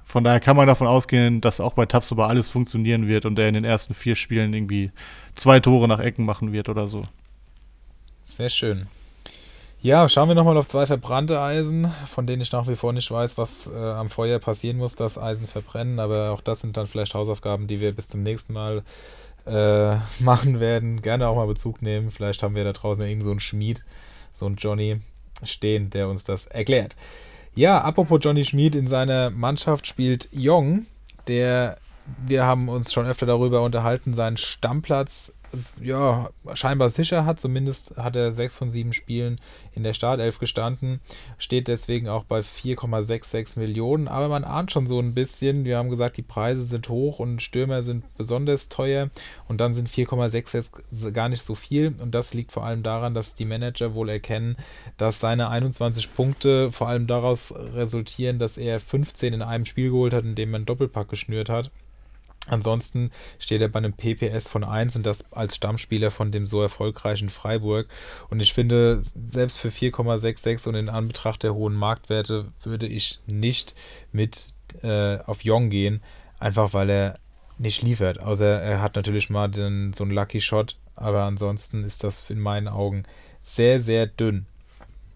Von daher kann man davon ausgehen, dass auch bei Tapsoba alles funktionieren wird und er in den ersten 4 Spielen irgendwie 2 Tore nach Ecken machen wird oder so. Sehr schön. Ja, schauen wir nochmal auf 2 verbrannte Eisen, von denen ich nach wie vor nicht weiß, was am Feuer passieren muss, dass Eisen verbrennen, aber auch das sind dann vielleicht Hausaufgaben, die wir bis zum nächsten Mal machen werden. Gerne auch mal Bezug nehmen, vielleicht haben wir da draußen irgend so einen Schmied, so einen Johnny stehen, der uns das erklärt. Ja, apropos Johnny Schmied, in seiner Mannschaft spielt Jong, wir haben uns schon öfter darüber unterhalten, seinen Stammplatz ja scheinbar sicher hat, zumindest hat er 6 von 7 Spielen in der Startelf gestanden, steht deswegen auch bei 4,66 Millionen, aber man ahnt schon so ein bisschen, wir haben gesagt, die Preise sind hoch und Stürmer sind besonders teuer und dann sind 4,66 gar nicht so viel und das liegt vor allem daran, dass die Manager wohl erkennen, dass seine 21 Punkte vor allem daraus resultieren, dass er 15 in einem Spiel geholt hat, in dem man einen Doppelpack geschnürt hat. Ansonsten steht er bei einem PPS von 1 und das als Stammspieler von dem so erfolgreichen Freiburg. Und ich finde, selbst für 4,66 und in Anbetracht der hohen Marktwerte würde ich nicht mit auf Jong gehen, einfach weil er nicht liefert. Außer er hat natürlich mal so einen Lucky Shot, aber ansonsten ist das in meinen Augen sehr, sehr dünn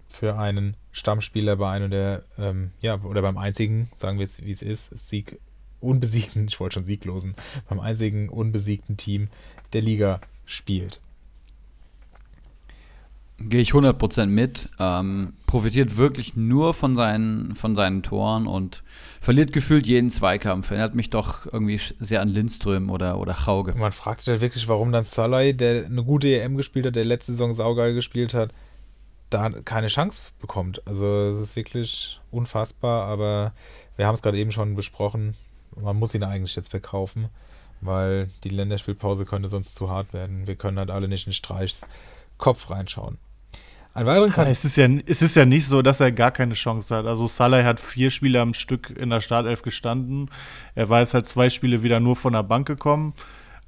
für einen Stammspieler bei einem der, oder beim einzigen, sagen wir es wie es ist, beim einzigen unbesiegten Team der Liga spielt. Gehe ich 100% mit, profitiert wirklich nur von seinen Toren und verliert gefühlt jeden Zweikampf. Erinnert mich doch irgendwie sehr an Lindström oder Hauge. Man fragt sich halt wirklich, warum dann Salah, der eine gute EM gespielt hat, der letzte Saison saugeil gespielt hat, da keine Chance bekommt. Also es ist wirklich unfassbar, aber wir haben es gerade eben schon besprochen, man muss ihn eigentlich jetzt verkaufen, weil die Länderspielpause könnte sonst zu hart werden. Wir können halt alle nicht in Streichs Kopf reinschauen. Es ist ja nicht so, dass er gar keine Chance hat. Also Salah hat 4 Spiele am Stück in der Startelf gestanden. Er war jetzt halt 2 Spiele wieder nur von der Bank gekommen.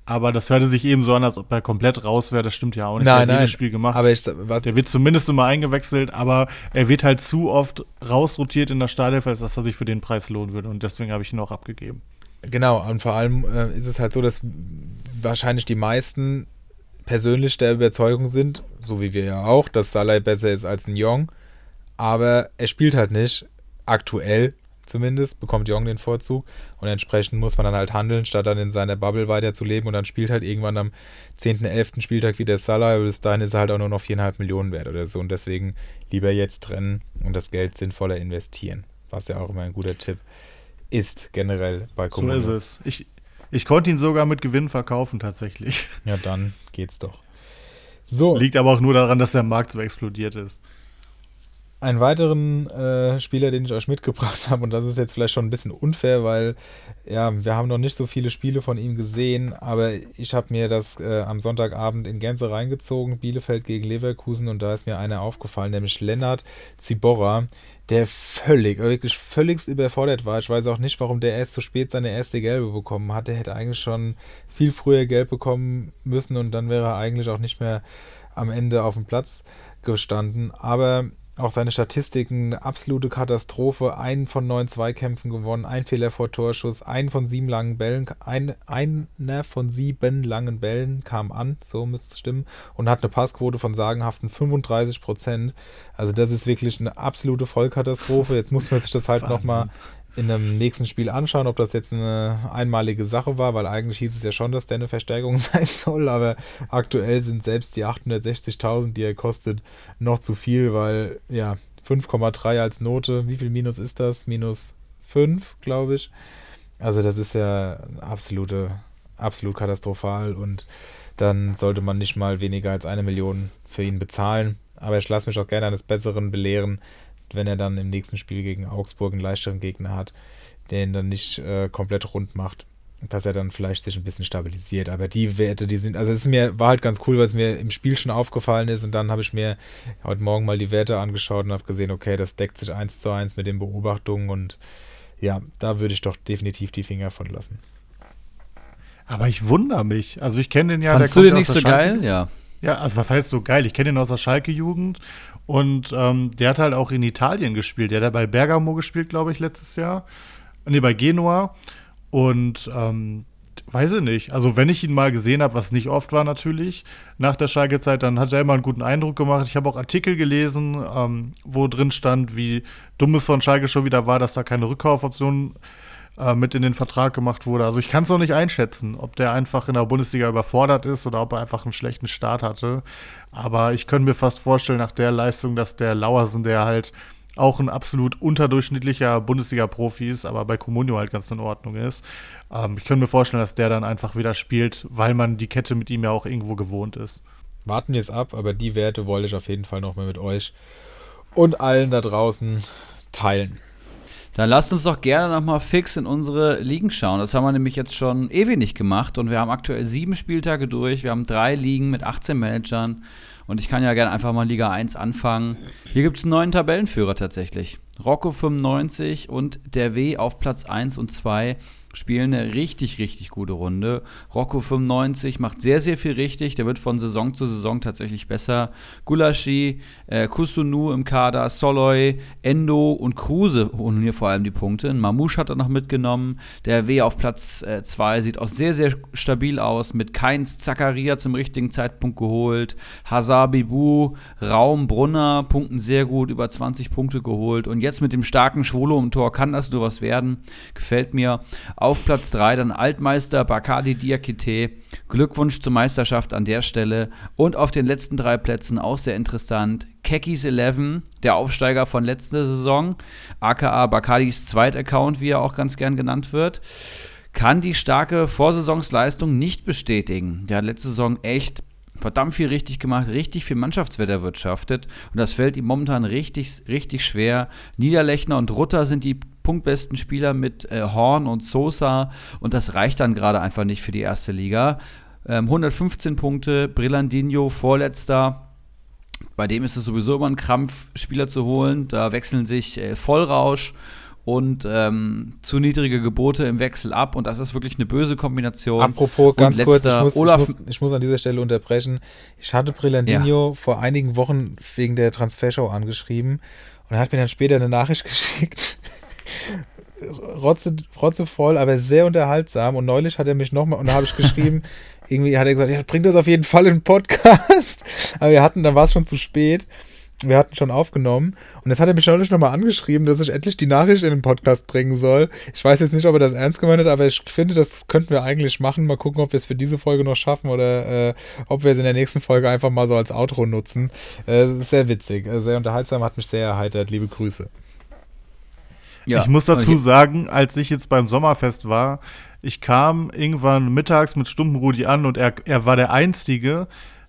Aber das hörte sich eben so an, als ob er komplett raus wäre. Das stimmt ja auch nicht. Er hat jedes Spiel gemacht. Aber der wird zumindest immer eingewechselt, aber er wird halt zu oft rausrotiert in der Startelf, als dass er sich für den Preis lohnen würde. Und deswegen habe ich ihn auch abgegeben. Genau, und vor allem ist es halt so, dass wahrscheinlich die meisten persönlich der Überzeugung sind, so wie wir ja auch, dass Salah besser ist als ein Jong. Aber er spielt halt nicht aktuell. Zumindest bekommt Jong den Vorzug und entsprechend muss man dann halt handeln, statt dann in seiner Bubble weiter zu leben und dann spielt halt irgendwann am 10.11. Spieltag wieder Salah, aber bis dahin ist er halt auch nur noch 4,5 Millionen wert oder so und deswegen lieber jetzt trennen und das Geld sinnvoller investieren, was ja auch immer ein guter Tipp ist, generell bei Comunio. So ist es. Ich konnte ihn sogar mit Gewinn verkaufen tatsächlich. Ja, dann geht's doch. So. Liegt aber auch nur daran, dass der Markt so explodiert ist. Einen weiteren Spieler, den ich euch mitgebracht habe, und das ist jetzt vielleicht schon ein bisschen unfair, weil ja, wir haben noch nicht so viele Spiele von ihm gesehen, aber ich habe mir das am Sonntagabend in Gänze reingezogen, Bielefeld gegen Leverkusen, und da ist mir einer aufgefallen, nämlich Lennart Ziborra, der wirklich völlig überfordert war. Ich weiß auch nicht, warum der erst zu spät seine erste Gelbe bekommen hat. Der hätte eigentlich schon viel früher Gelb bekommen müssen und dann wäre er eigentlich auch nicht mehr am Ende auf dem Platz gestanden, aber auch seine Statistiken, eine absolute Katastrophe, 1 von 9 Zweikämpfen gewonnen, 1 Fehler vor Torschuss, 1 von 7 langen Bällen, einer von 7 langen Bällen kam an, so müsste es stimmen, und hat eine Passquote von sagenhaften 35%. Also das ist wirklich eine absolute Vollkatastrophe. Jetzt muss man sich das halt nochmal in einem nächsten Spiel anschauen, ob das jetzt eine einmalige Sache war, weil eigentlich hieß es ja schon, dass der eine Verstärkung sein soll, aber aktuell sind selbst die 860.000, die er kostet, noch zu viel, weil ja, 5,3 als Note, wie viel Minus ist das? Minus 5, glaube ich. Also das ist ja absolut katastrophal und dann sollte man nicht mal weniger als 1 Million für ihn bezahlen. Aber ich lasse mich auch gerne eines Besseren belehren, wenn er dann im nächsten Spiel gegen Augsburg einen leichteren Gegner hat, den dann nicht komplett rund macht, dass er dann vielleicht sich ein bisschen stabilisiert. Aber die Werte, die sind, also es war halt ganz cool, weil es mir im Spiel schon aufgefallen ist und dann habe ich mir heute Morgen mal die Werte angeschaut und habe gesehen, okay, das deckt sich 1:1 mit den Beobachtungen und ja, da würde ich doch definitiv die Finger von lassen. Aber ich wundere mich. Also ich kenne den ja. Fandst du den nicht so geil? Ja. Ja, also was heißt so geil? Ich kenne den aus der Schalke-Jugend und der hat halt auch in Italien gespielt. Der hat ja bei Bergamo gespielt, glaube ich, letztes Jahr. Nee, bei Genua. Und weiß ich nicht. Also wenn ich ihn mal gesehen habe, was nicht oft war natürlich, nach der Schalke-Zeit, dann hat er immer einen guten Eindruck gemacht. Ich habe auch Artikel gelesen, wo drin stand, wie dumm es von Schalke schon wieder war, dass da keine Rückkaufoptionen mit in den Vertrag gemacht wurde. Also ich kann es noch nicht einschätzen, ob der einfach in der Bundesliga überfordert ist oder ob er einfach einen schlechten Start hatte. Aber ich könnte mir fast vorstellen, nach der Leistung, dass der Lauersen, der halt auch ein absolut unterdurchschnittlicher Bundesliga-Profi ist, aber bei Comunio halt ganz in Ordnung ist. Ich könnte mir vorstellen, dass der dann einfach wieder spielt, weil man die Kette mit ihm ja auch irgendwo gewohnt ist. Warten wir es ab, aber die Werte wollte ich auf jeden Fall nochmal mit euch und allen da draußen teilen. Dann lasst uns doch gerne nochmal fix in unsere Ligen schauen. Das haben wir nämlich jetzt schon ewig nicht gemacht und wir haben aktuell 7 Spieltage durch. Wir haben 3 Ligen mit 18 Managern und ich kann ja gerne einfach mal Liga 1 anfangen. Hier gibt es einen neuen Tabellenführer tatsächlich. Rocco 95 und der W auf Platz 1 und 2 spielen eine richtig, richtig gute Runde. Rocco 95 macht sehr, sehr viel richtig. Der wird von Saison zu Saison tatsächlich besser. Gulaschi, Kusunu im Kader, Soloy, Endo und Kruse holen hier vor allem die Punkte. Mamouche hat er noch mitgenommen. Der W auf Platz 2 sieht auch sehr, sehr stabil aus. Mit Kainz, Zakaria zum richtigen Zeitpunkt geholt. Hazard, Bibu, Raum, Brunner punkten sehr gut, über 20 Punkte geholt. Und jetzt mit dem starken Schwolo im Tor kann das nur was werden. Gefällt mir. Auf Platz 3 dann Altmeister Bakadi Diakite. Glückwunsch zur Meisterschaft an der Stelle. Und auf den letzten 3 Plätzen auch sehr interessant. Kekis 11, der Aufsteiger von letzter Saison. AKA Bakadis Zweitaccount, wie er auch ganz gern genannt wird. Kann die starke Vorsaisonsleistung nicht bestätigen. Der hat letzte Saison echt verdammt viel richtig gemacht, richtig viel Mannschaftswert erwirtschaftet. Und das fällt ihm momentan richtig, richtig schwer. Niederlechner und Rutter sind die punktbesten Spieler mit Horn und Sosa und das reicht dann gerade einfach nicht für die erste Liga. 115 Punkte, Brillandinho vorletzter, bei dem ist es sowieso immer ein Krampf, Spieler zu holen, da wechseln sich Vollrausch und zu niedrige Gebote im Wechsel ab und das ist wirklich eine böse Kombination. Apropos, ganz kurz, ich muss an dieser Stelle unterbrechen, ich hatte Brillandinho vor einigen Wochen wegen der Transfershow angeschrieben und er hat mir dann später eine Nachricht geschickt, rotzevoll, aber sehr unterhaltsam. Und neulich hat er mich nochmal, und da habe ich geschrieben, irgendwie hat er gesagt, ja, bringt das auf jeden Fall in den Podcast. Aber dann war es schon zu spät. Wir hatten schon aufgenommen. Und jetzt hat er mich neulich nochmal angeschrieben, dass ich endlich die Nachricht in den Podcast bringen soll. Ich weiß jetzt nicht, ob er das ernst gemeint hat, aber ich finde, das könnten wir eigentlich machen. Mal gucken, ob wir es für diese Folge noch schaffen oder ob wir es in der nächsten Folge einfach mal so als Outro nutzen. Sehr witzig, sehr unterhaltsam, hat mich sehr erheitert. Liebe Grüße. Ja. Ich muss dazu sagen, als ich jetzt beim Sommerfest war, ich kam irgendwann mittags mit Stumpenrudi an und er war der Einzige,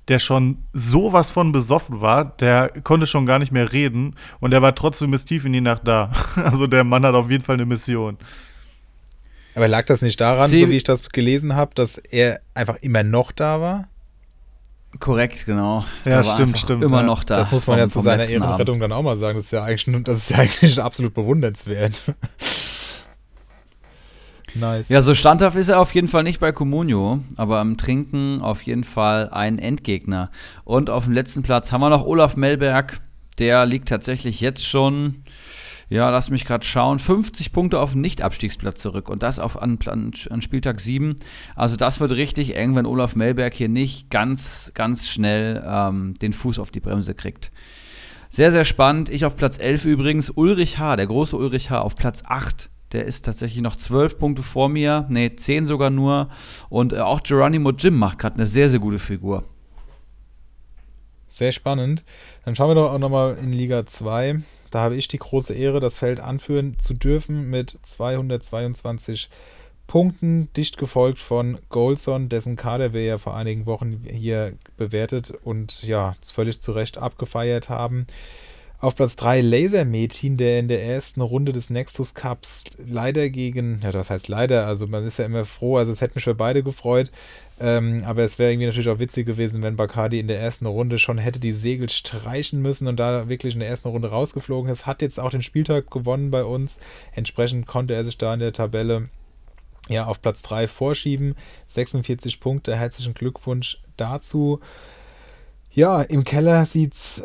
der schon sowas von besoffen war, der konnte schon gar nicht mehr reden und der war trotzdem bis tief in die Nacht da. Also der Mann hat auf jeden Fall eine Mission. Aber lag das nicht daran, so wie ich das gelesen habe, dass er einfach immer noch da war? Korrekt, genau. Ja, stimmt. Immer noch da. Das muss man ja zu seiner Ehrenrettung dann auch mal sagen. Das ist ja eigentlich absolut bewundernswert. Nice. Ja, so standhaft ist er auf jeden Fall nicht bei Comunio, aber am Trinken auf jeden Fall ein Endgegner. Und auf dem letzten Platz haben wir noch Olaf Mellberg. Der liegt tatsächlich jetzt schon, ja, lass mich gerade schauen, 50 Punkte auf den Nicht-Abstiegsplatz zurück und das an Spieltag 7. Also das wird richtig eng, wenn Olaf Mellberg hier nicht ganz, ganz schnell den Fuß auf die Bremse kriegt. Sehr, sehr spannend. Ich auf Platz 11 übrigens, Ulrich H., der große Ulrich H. auf Platz 8. Der ist tatsächlich noch 12 Punkte vor mir. Ne, 10 sogar nur. Und auch Geronimo Jim macht gerade eine sehr, sehr gute Figur. Sehr spannend. Dann schauen wir doch auch nochmal in Liga 2. Da habe ich die große Ehre, das Feld anführen zu dürfen mit 222 Punkten, dicht gefolgt von Goldson, dessen Kader wir ja vor einigen Wochen hier bewertet und ja, völlig zu Recht abgefeiert haben. Auf Platz 3 Lasermetin, der in der ersten Runde des Nexus Cups leider gegen, ja, das heißt leider, also man ist ja immer froh, also es hätte mich für beide gefreut, aber es wäre irgendwie natürlich auch witzig gewesen, wenn Bacardi in der ersten Runde schon hätte die Segel streichen müssen und da wirklich in der ersten Runde rausgeflogen ist. Hat jetzt auch den Spieltag gewonnen bei uns, entsprechend konnte er sich da in der Tabelle ja auf Platz 3 vorschieben, 46 Punkte, herzlichen Glückwunsch dazu. Ja, im Keller sieht es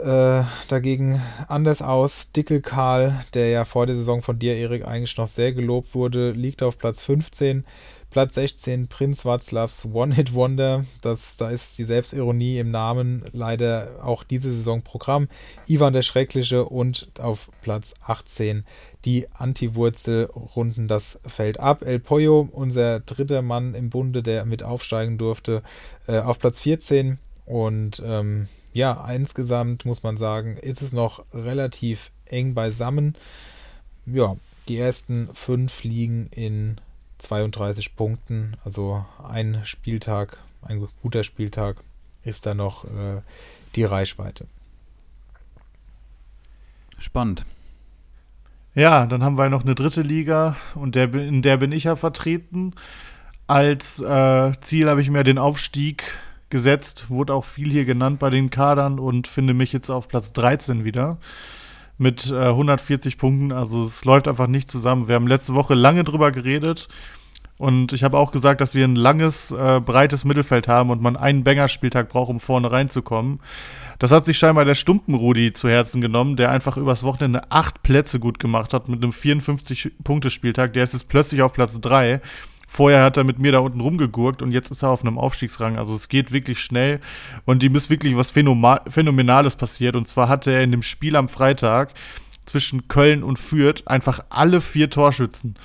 dagegen anders aus. Dickel Karl, der ja vor der Saison von dir, Erik, eigentlich noch sehr gelobt wurde, liegt auf Platz 15. Platz 16, Prinz Václavs One-Hit-Wonder. Da ist die Selbstironie im Namen leider auch diese Saison Programm. Ivan der Schreckliche und auf Platz 18 die Antiwurzel runden das Feld ab. El Pollo, unser dritter Mann im Bunde, der mit aufsteigen durfte, auf Platz 14. Und ja, insgesamt muss man sagen, ist es noch relativ eng beisammen. Ja, die ersten 5 liegen in 32 Punkten. Also ein Spieltag, ein guter Spieltag ist da noch die Reichweite. Spannend. Ja, dann haben wir noch eine dritte Liga und in der bin ich ja vertreten. Als Ziel habe ich mir den Aufstieg gesetzt, wurde auch viel hier genannt bei den Kadern und finde mich jetzt auf Platz 13 wieder mit 140 Punkten, also es läuft einfach nicht zusammen. Wir haben letzte Woche lange drüber geredet und ich habe auch gesagt, dass wir ein langes, breites Mittelfeld haben und man einen Banger-Spieltag braucht, um vorne reinzukommen. Das hat sich scheinbar der Stumpen-Rudi zu Herzen genommen, der einfach übers Wochenende 8 Plätze gut gemacht hat mit einem 54-Punkte-Spieltag, der ist jetzt plötzlich auf Platz 3. Vorher hat er mit mir da unten rumgegurkt und jetzt ist er auf einem Aufstiegsrang. Also es geht wirklich schnell und ihm ist wirklich was Phänomenales passiert. Und zwar hatte er in dem Spiel am Freitag zwischen Köln und Fürth einfach alle 4 Torschützen.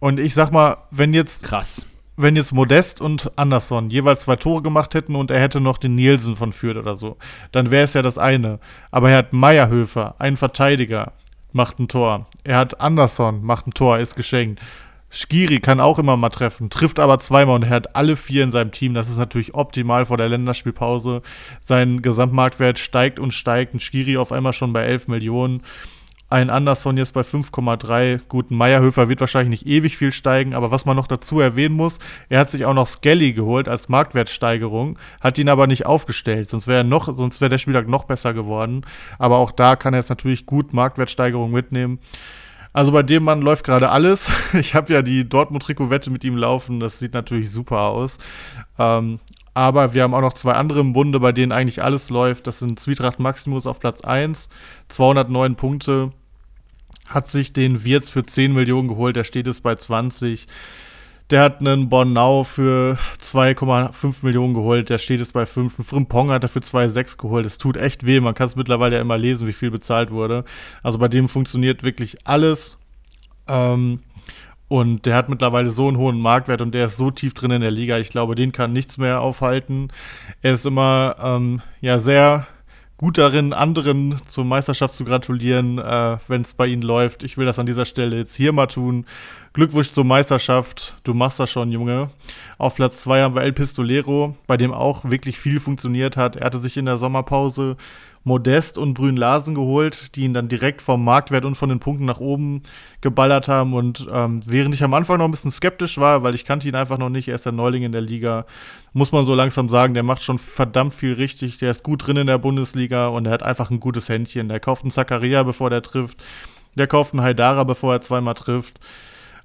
Und ich sag mal, wenn jetzt Modest und Anderson jeweils 2 Tore gemacht hätten und er hätte noch den Nielsen von Fürth oder so, dann wäre es ja das eine. Aber er hat Meyerhöfer, einen Verteidiger, macht ein Tor. Er hat Anderson, macht ein Tor, ist geschenkt. Skiri kann auch immer mal treffen, trifft aber 2-mal und er hat alle 4 in seinem Team. Das ist natürlich optimal vor der Länderspielpause. Sein Gesamtmarktwert steigt und steigt. Ein Skiri auf einmal schon bei 11 Millionen. Ein Anderson jetzt bei 5,3. Gut, ein Meyerhöfer wird wahrscheinlich nicht ewig viel steigen. Aber was man noch dazu erwähnen muss, er hat sich auch noch Skelly geholt als Marktwertsteigerung, hat ihn aber nicht aufgestellt. Sonst wäre der Spieltag noch besser geworden. Aber auch da kann er jetzt natürlich gut Marktwertsteigerung mitnehmen. Also bei dem Mann läuft gerade alles. Ich habe ja die Dortmund-Trikot-Wette mit ihm laufen. Das sieht natürlich super aus. Aber wir haben auch noch 2 andere im Bunde, bei denen eigentlich alles läuft. Das sind Zwietracht Maximus auf Platz 1, 209 Punkte. Hat sich den Wirtz für 10 Millionen geholt, der steht jetzt bei 20. Der hat einen Bornau für 2,5 Millionen geholt, der steht jetzt bei 5. Ein Frimpong hat er für 2,6 geholt. Es tut echt weh, man kann es mittlerweile ja immer lesen, wie viel bezahlt wurde. Also bei dem funktioniert wirklich alles. Und der hat mittlerweile so einen hohen Marktwert und der ist so tief drin in der Liga. Ich glaube, den kann nichts mehr aufhalten. Er ist immer sehr gut darin, anderen zur Meisterschaft zu gratulieren, wenn es bei ihnen läuft. Ich will das an dieser Stelle jetzt hier mal tun. Glückwunsch zur Meisterschaft. Du machst das schon, Junge. Auf Platz 2 haben wir El Pistolero, bei dem auch wirklich viel funktioniert hat. Er hatte sich in der Sommerpause Modest und Brünn Larsen geholt, die ihn dann direkt vom Marktwert und von den Punkten nach oben geballert haben. Und während ich am Anfang noch ein bisschen skeptisch war, weil ich kannte ihn einfach noch nicht, er ist der Neuling in der Liga, muss man so langsam sagen, der macht schon verdammt viel richtig. Der ist gut drin in der Bundesliga und er hat einfach ein gutes Händchen. Der kauft einen Zakaria, bevor der trifft. Der kauft einen Haidara, bevor er 2-mal trifft.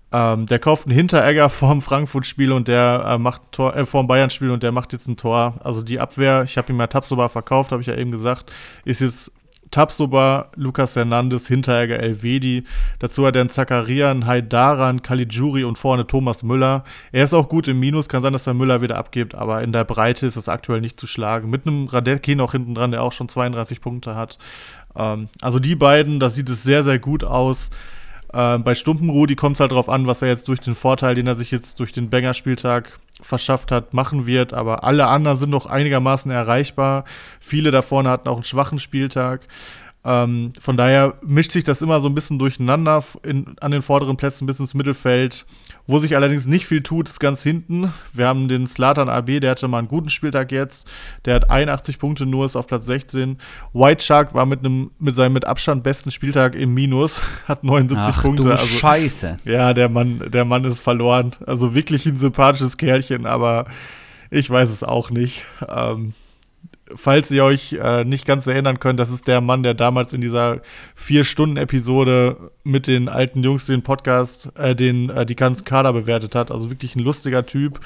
Der kauft einen Hinteregger vorm Frankfurt-Spiel und der macht ein Tor, vorm Bayern-Spiel und der macht jetzt ein Tor. Also die Abwehr, ich habe ihm ja Tapsoba verkauft, habe ich ja eben gesagt, ist jetzt Tapsoba, Lucas Hernandez, Hinteregger, Elvedi. Dazu hat er einen Zakaria, einen Haidara, einen Caligiuri und vorne Thomas Müller. Er ist auch gut im Minus, kann sein, dass er Müller wieder abgibt, aber in der Breite ist das aktuell nicht zu schlagen. Mit einem Radecki noch hinten dran, der auch schon 32 Punkte hat. Also die beiden, da sieht es sehr, sehr gut aus. Bei Stumpenrudi kommt es halt drauf an, was er jetzt durch den Vorteil, den er sich jetzt durch den Banger-Spieltag verschafft hat, machen wird. Aber alle anderen sind noch einigermaßen erreichbar. Viele da vorne hatten auch einen schwachen Spieltag. Von daher mischt sich das immer so ein bisschen durcheinander an den vorderen Plätzen bis ins Mittelfeld. Wo sich allerdings nicht viel tut, ist ganz hinten. Wir haben den Zlatan AB, der hatte mal einen guten Spieltag jetzt. Der hat 81 Punkte nur, ist auf Platz 16. White Shark war mit seinem mit Abstand besten Spieltag im Minus, hat 79 Punkte. Du also, Scheiße. Ja, der Mann ist verloren. Also wirklich ein sympathisches Kerlchen, aber ich weiß es auch nicht. Falls ihr euch nicht ganz erinnern könnt, das ist der Mann, der damals in dieser 4-Stunden-Episode mit den alten Jungs den Podcast, die ganzen Kader bewertet hat. Also wirklich ein lustiger Typ,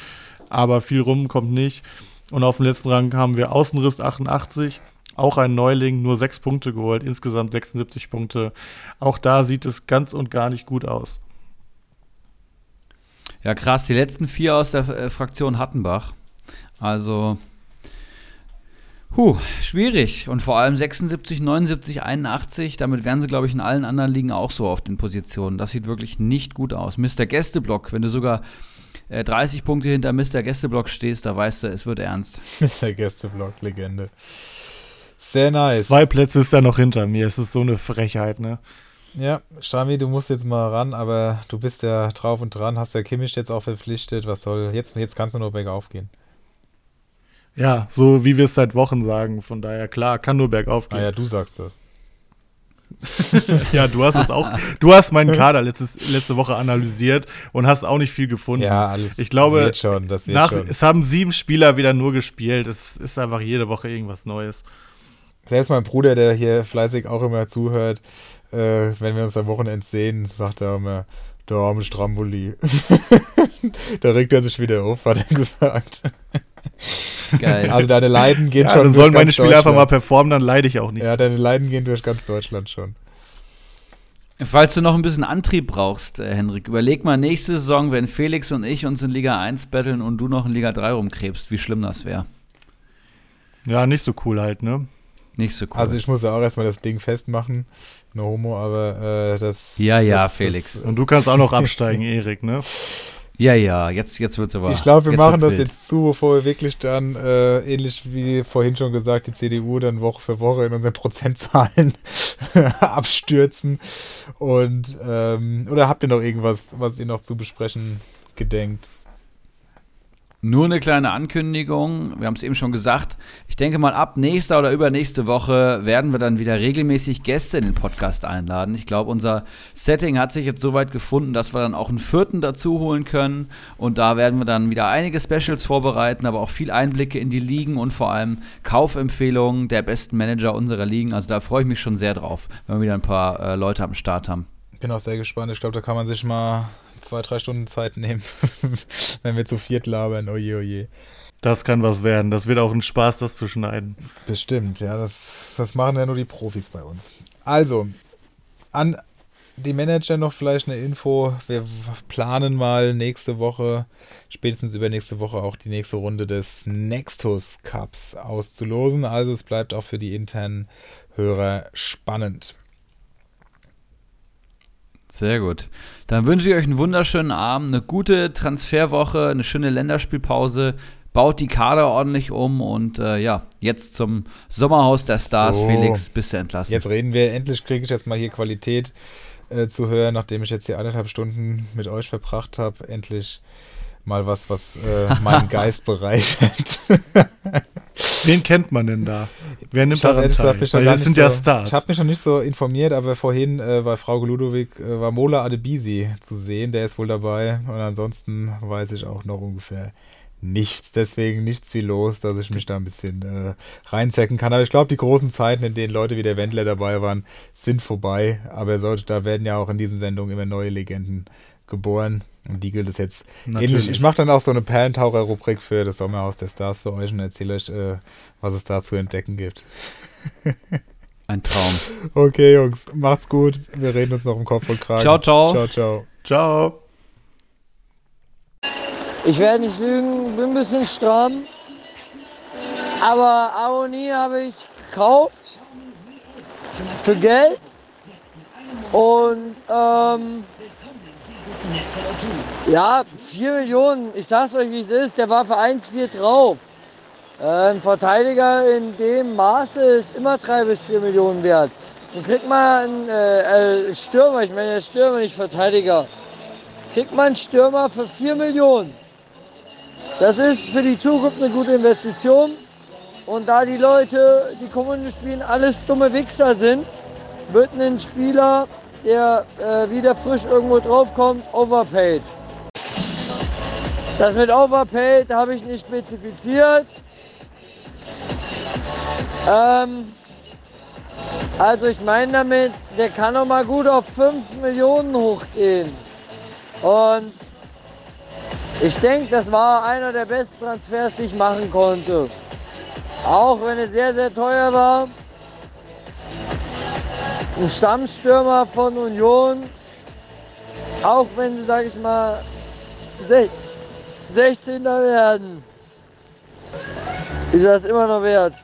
aber viel rum kommt nicht. Und auf dem letzten Rang haben wir Außenriss 88, auch ein Neuling, nur 6 Punkte geholt, insgesamt 76 Punkte. Auch da sieht es ganz und gar nicht gut aus. Ja, krass, die letzten 4 aus der Fraktion Hattenbach. Also schwierig. Und vor allem 76, 79, 81, damit wären sie, glaube ich, in allen anderen Ligen auch so auf den Positionen. Das sieht wirklich nicht gut aus. Mr. Gästeblock, wenn du sogar 30 Punkte hinter Mr. Gästeblock stehst, da weißt du, es wird ernst. Mr. Gästeblock, Legende. Sehr nice. 2 Plätze ist da noch hinter mir. Es ist so eine Frechheit, ne? Ja, Stami, du musst jetzt mal ran, aber du bist ja drauf und dran, hast ja Kimmich jetzt auch verpflichtet. Was soll, jetzt kannst du nur bergauf gehen. Ja, so wie wir es seit Wochen sagen. Von daher, klar, kann nur bergauf gehen. Ah ja, du sagst das. Ja, du hast es auch. Du hast meinen Kader letzte Woche analysiert und hast auch nicht viel gefunden. Ja, alles. Ich glaube, das wird schon. Es haben 7 Spieler wieder nur gespielt. Es ist einfach jede Woche irgendwas Neues. Selbst mein Bruder, der hier fleißig auch immer zuhört, wenn wir uns am Wochenende sehen, sagt er immer, der arme Stramboli. Da regt er sich wieder auf, hat er gesagt. Geil. Also deine Leiden gehen schon durch ganz Deutschland. Dann sollen meine Spieler einfach mal performen, dann leide ich auch nicht. Ja, deine Leiden gehen durch ganz Deutschland schon. Falls du noch ein bisschen Antrieb brauchst, Henrik, überleg mal nächste Saison, wenn Felix und ich uns in Liga 1 battlen und du noch in Liga 3 rumkrebst, wie schlimm das wäre. Ja, nicht so cool halt, ne? Nicht so cool. Also ich muss ja auch erstmal das Ding festmachen. No homo, aber das... Ja, das, Felix. Und du kannst auch noch absteigen, Erik, ne? Ja, jetzt wird's aber. Ich glaube, wir machen das jetzt zu, bevor wir wirklich dann, ähnlich wie vorhin schon gesagt, die CDU dann Woche für Woche in unseren Prozentzahlen abstürzen. Und oder habt ihr noch irgendwas, was ihr noch zu besprechen gedenkt? Nur eine kleine Ankündigung, wir haben es eben schon gesagt, ich denke mal ab nächster oder übernächste Woche werden wir dann wieder regelmäßig Gäste in den Podcast einladen. Ich glaube, unser Setting hat sich jetzt soweit gefunden, dass wir dann auch einen 4. dazu holen können und da werden wir dann wieder einige Specials vorbereiten, aber auch viel Einblicke in die Ligen und vor allem Kaufempfehlungen der besten Manager unserer Ligen. Also da freue ich mich schon sehr drauf, wenn wir wieder ein paar Leute am Start haben. Bin auch sehr gespannt, ich glaube, da kann man sich mal 2-3 Stunden Zeit nehmen, wenn wir zu viert labern, oje, oje. Das kann was werden, das wird auch ein Spaß, das zu schneiden. Bestimmt, ja, das machen ja nur die Profis bei uns. Also, an die Manager noch vielleicht eine Info, wir planen mal nächste Woche, spätestens übernächste Woche auch die nächste Runde des Nextus Cups auszulosen, also es bleibt auch für die internen Hörer spannend. Sehr gut. Dann wünsche ich euch einen wunderschönen Abend, eine gute Transferwoche, eine schöne Länderspielpause. Baut die Kader ordentlich um und jetzt zum Sommerhaus der Stars. So, Felix, bist du entlassen. Jetzt reden wir. Endlich kriege ich jetzt mal hier Qualität zu hören, nachdem ich jetzt hier 1,5 Stunden mit euch verbracht habe. Endlich mal was meinen Geist bereichert. Wen kennt man denn da? Wer nimmt daran teil? Das sind ja Stars. Ich habe mich noch nicht so informiert, aber vorhin bei Frau Ludowig war Mola Adebisi zu sehen. Der ist wohl dabei. Und ansonsten weiß ich auch noch ungefähr nichts. Deswegen nichts viel los, dass ich mich da ein bisschen reinzecken kann. Aber ich glaube, die großen Zeiten, in denen Leute wie der Wendler dabei waren, sind vorbei. Aber da werden ja auch in diesen Sendungen immer neue Legenden geboren. Und die gilt es jetzt ähnlich. Ich mache dann auch so eine Perlentaucher-Rubrik für das Sommerhaus der Stars für euch und erzähle euch, was es da zu entdecken gibt. Ein Traum. Okay, Jungs, macht's gut. Wir reden uns noch im Kopf und Kragen. Ciao, ciao. Ciao, ciao. Ciao. Ich werde nicht lügen, bin ein bisschen stramm. Aber Aonie habe ich gekauft. Für Geld. Und ja, 4 Millionen, ich sag's euch wie es ist, der war für 1,4 drauf. Ein Verteidiger in dem Maße ist immer 3 bis 4 Millionen wert. Dann kriegt man einen Stürmer, ich meine Stürmer, nicht Verteidiger. Kriegt man einen Stürmer für 4 Millionen. Das ist für die Zukunft eine gute Investition. Und da die Leute, die Comunio spielen, alles dumme Wichser sind, wird ein Spieler, der wieder frisch irgendwo draufkommt, overpaid. Das mit overpaid habe ich nicht spezifiziert. Also ich meine damit, der kann noch mal gut auf 5 Millionen hochgehen. Und ich denke, das war einer der besten Transfers, die ich machen konnte. Auch wenn es sehr, sehr teuer war. Ein Stammstürmer von Union. Auch wenn sie, sag ich mal, 16er werden. Ist das immer noch wert.